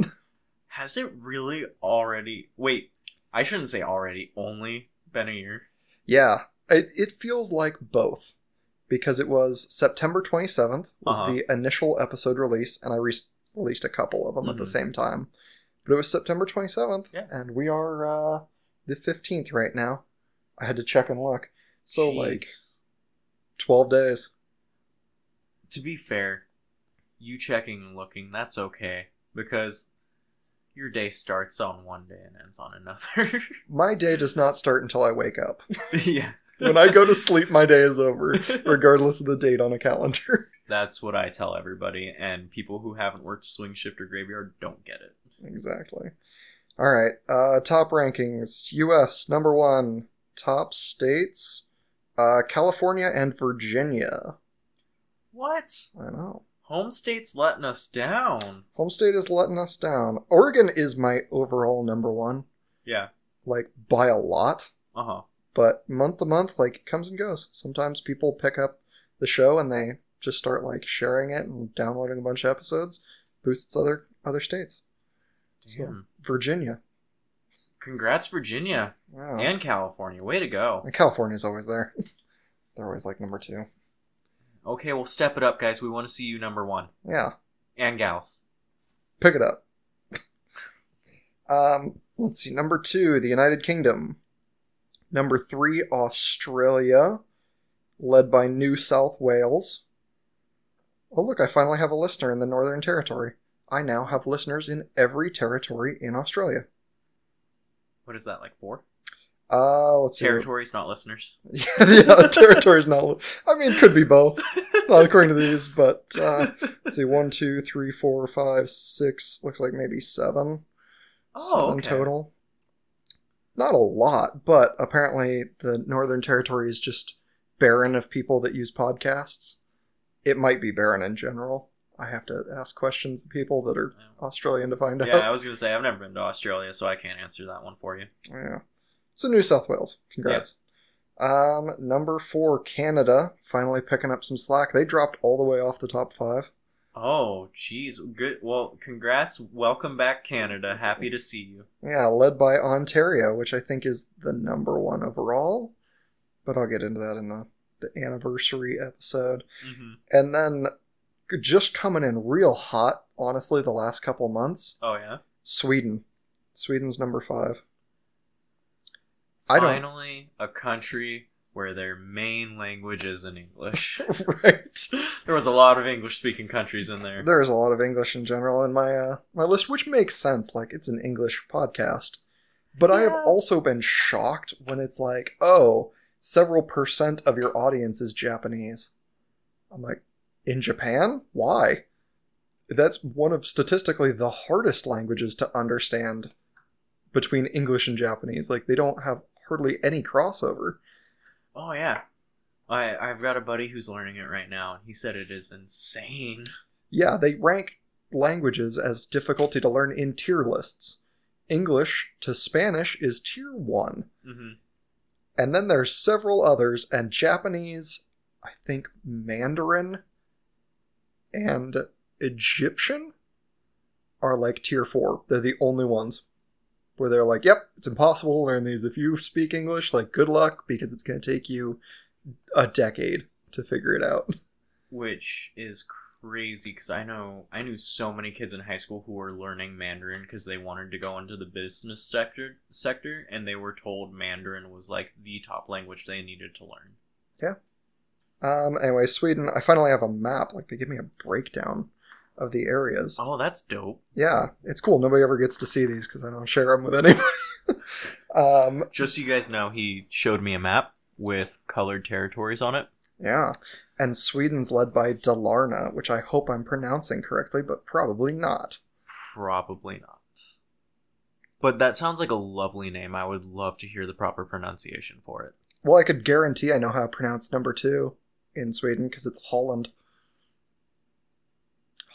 Has it really already... Wait, I shouldn't say already, only been a year? Yeah, it, it feels like both. Because it was September twenty-seventh was uh-huh. the initial episode release, and I re- released a couple of them mm-hmm. at the same time. But it was September twenty-seventh, yeah. and we are uh, the fifteenth right now. I had to check and look. So, Jeez. like, twelve days. To be fair, you checking and looking, that's okay. Because your day starts on one day and ends on another. My day does not start until I wake up. Yeah. When I go to sleep, my day is over, regardless of the date on a calendar. That's what I tell everybody, and people who haven't worked swing shift or graveyard don't get it. Exactly. All right, uh, top rankings. U S, number one. Top states, uh, California and Virginia. What? I know. Home state's letting us down. Home state is letting us down. Oregon is my overall number one. Yeah. Like, by a lot. Uh-huh. But month to month, like, it comes and goes. Sometimes people pick up the show and they just start, like, sharing it and downloading a bunch of episodes. Boosts other other states. Damn. So, Virginia. Congrats, Virginia. Wow. And California. Way to go. And California's always there. They're always, like, number two. Okay, well, step it up, guys. We want to see you number one. Yeah. And gals. Pick it up. um, let's see. Number two, the United Kingdom. Number three, Australia, led by New South Wales. Oh, look, I finally have a listener in the Northern Territory. I now have listeners in every territory in Australia. What is that, like four? Uh, let's Territories, see. not listeners. yeah, yeah territories, not li- I mean, could be both. Not according to these, but uh, let's see, one, two, three, four, five, six, looks like maybe seven. Oh, seven okay. total. Not a lot, but apparently the Northern Territory is just barren of people that use podcasts. It might be barren in general. I have to ask questions of people that are Australian to find yeah, out. Yeah, I was going to say, I've never been to Australia, so I can't answer that one for you. Yeah. So New South Wales. Congrats. Yeah. Um, number four, Canada. Finally picking up some slack. They dropped all the way off the top five. Oh, geez. Good. Well, congrats. Welcome back, Canada. Happy to see you. Yeah, led by Ontario, which I think is the number one overall. But I'll get into that in the, the anniversary episode. Mm-hmm. And then just coming in real hot, honestly, the last couple months. Oh, yeah? Sweden. Sweden's number five. I don't... Finally, a country... where their main language is in English. Right. There was a lot of English-speaking countries in there. There's a lot of English in general in my uh, my list, which makes sense. Like, it's an English podcast. But yeah. I have also been shocked when it's like, oh, several percent of your audience is Japanese. I'm like, in Japan? Why? That's one of statistically the hardest languages to understand between English and Japanese. Like, they don't have hardly any crossover. Oh, yeah. I, I've got a buddy who's learning it right now, and he said it is insane. Yeah, they rank languages as difficulty to learn in tier lists. English to Spanish is tier one. Mm-hmm. And then there's several others, and Japanese, I think Mandarin, and Egyptian are like tier four. They're the only ones. Where they're like, yep, it's impossible to learn these. If you speak English, like, good luck, because it's going to take you a decade to figure it out. Which is crazy, because I know I knew so many kids in high school who were learning Mandarin because they wanted to go into the business sector, sector, and they were told Mandarin was like the top language they needed to learn. Yeah. Um. Anyway, Sweden, I finally have a map. Like, they give me a breakdown of the areas. Oh, that's dope. Yeah, it's cool. Nobody ever gets to see these because I don't share them with anybody. um, Just so you guys know, he showed me a map with colored territories on it. Yeah, and Sweden's led by Dalarna, which I hope I'm pronouncing correctly, but probably not. Probably not. But that sounds like a lovely name. I would love to hear the proper pronunciation for it. Well, I could guarantee I know how to pronounce number two in Sweden, because it's Holland.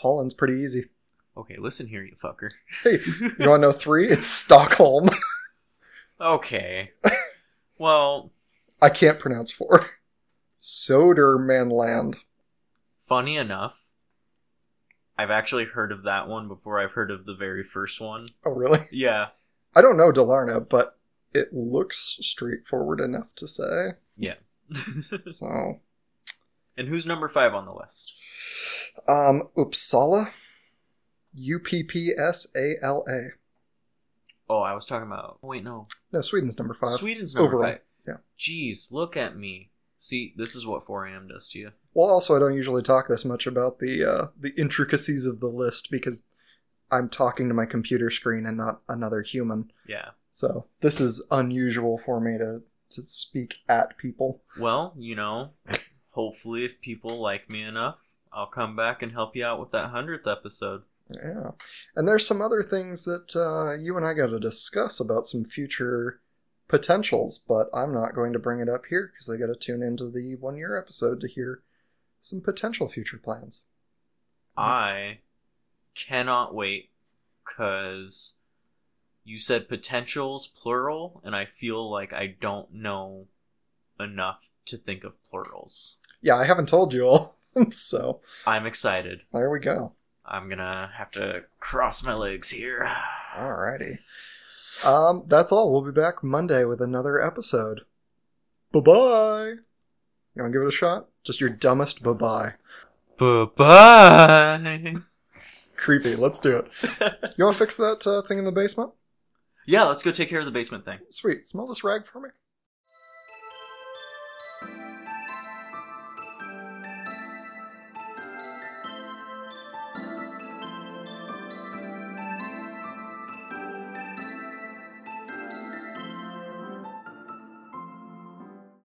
Holland's pretty easy. Okay, listen here, you fucker. Hey, you want to know three? It's Stockholm. Okay. Well, I can't pronounce four. Sodermanland. Funny enough, I've actually heard of that one before I've heard of the very first one. Oh, really? Yeah. I don't know Dalarna, but it looks straightforward enough to say. Yeah. So. And who's number five on the list? Um, Uppsala. U P P S A L A. Oh, I was talking about... Wait, no. No, Sweden's number five. Sweden's number Overall. five. Yeah. Jeez, look at me. See, this is what four a.m. does to you. Well, also, I don't usually talk this much about the uh, the intricacies of the list because I'm talking to my computer screen and not another human. Yeah. So this is unusual for me to, to speak at people. Well, you know, hopefully if people like me enough, I'll come back and help you out with that hundredth episode. Yeah. And there's some other things that uh, you and I got to discuss about some future potentials, but I'm not going to bring it up here because they got to tune into the one year episode to hear some potential future plans. I cannot wait because you said potentials plural, and I feel like I don't know enough to think of plurals. Yeah, I haven't told you all, so I'm excited. There we go. I'm gonna have to cross my legs here. Alrighty. Um, that's all. We'll be back Monday with another episode. Bye-bye! You want to give it a shot? Just your dumbest bye-bye. Bye-bye! Creepy. Let's do it. You want to fix that uh, thing in the basement? Yeah, let's go take care of the basement thing. Sweet. Smell this rag for me.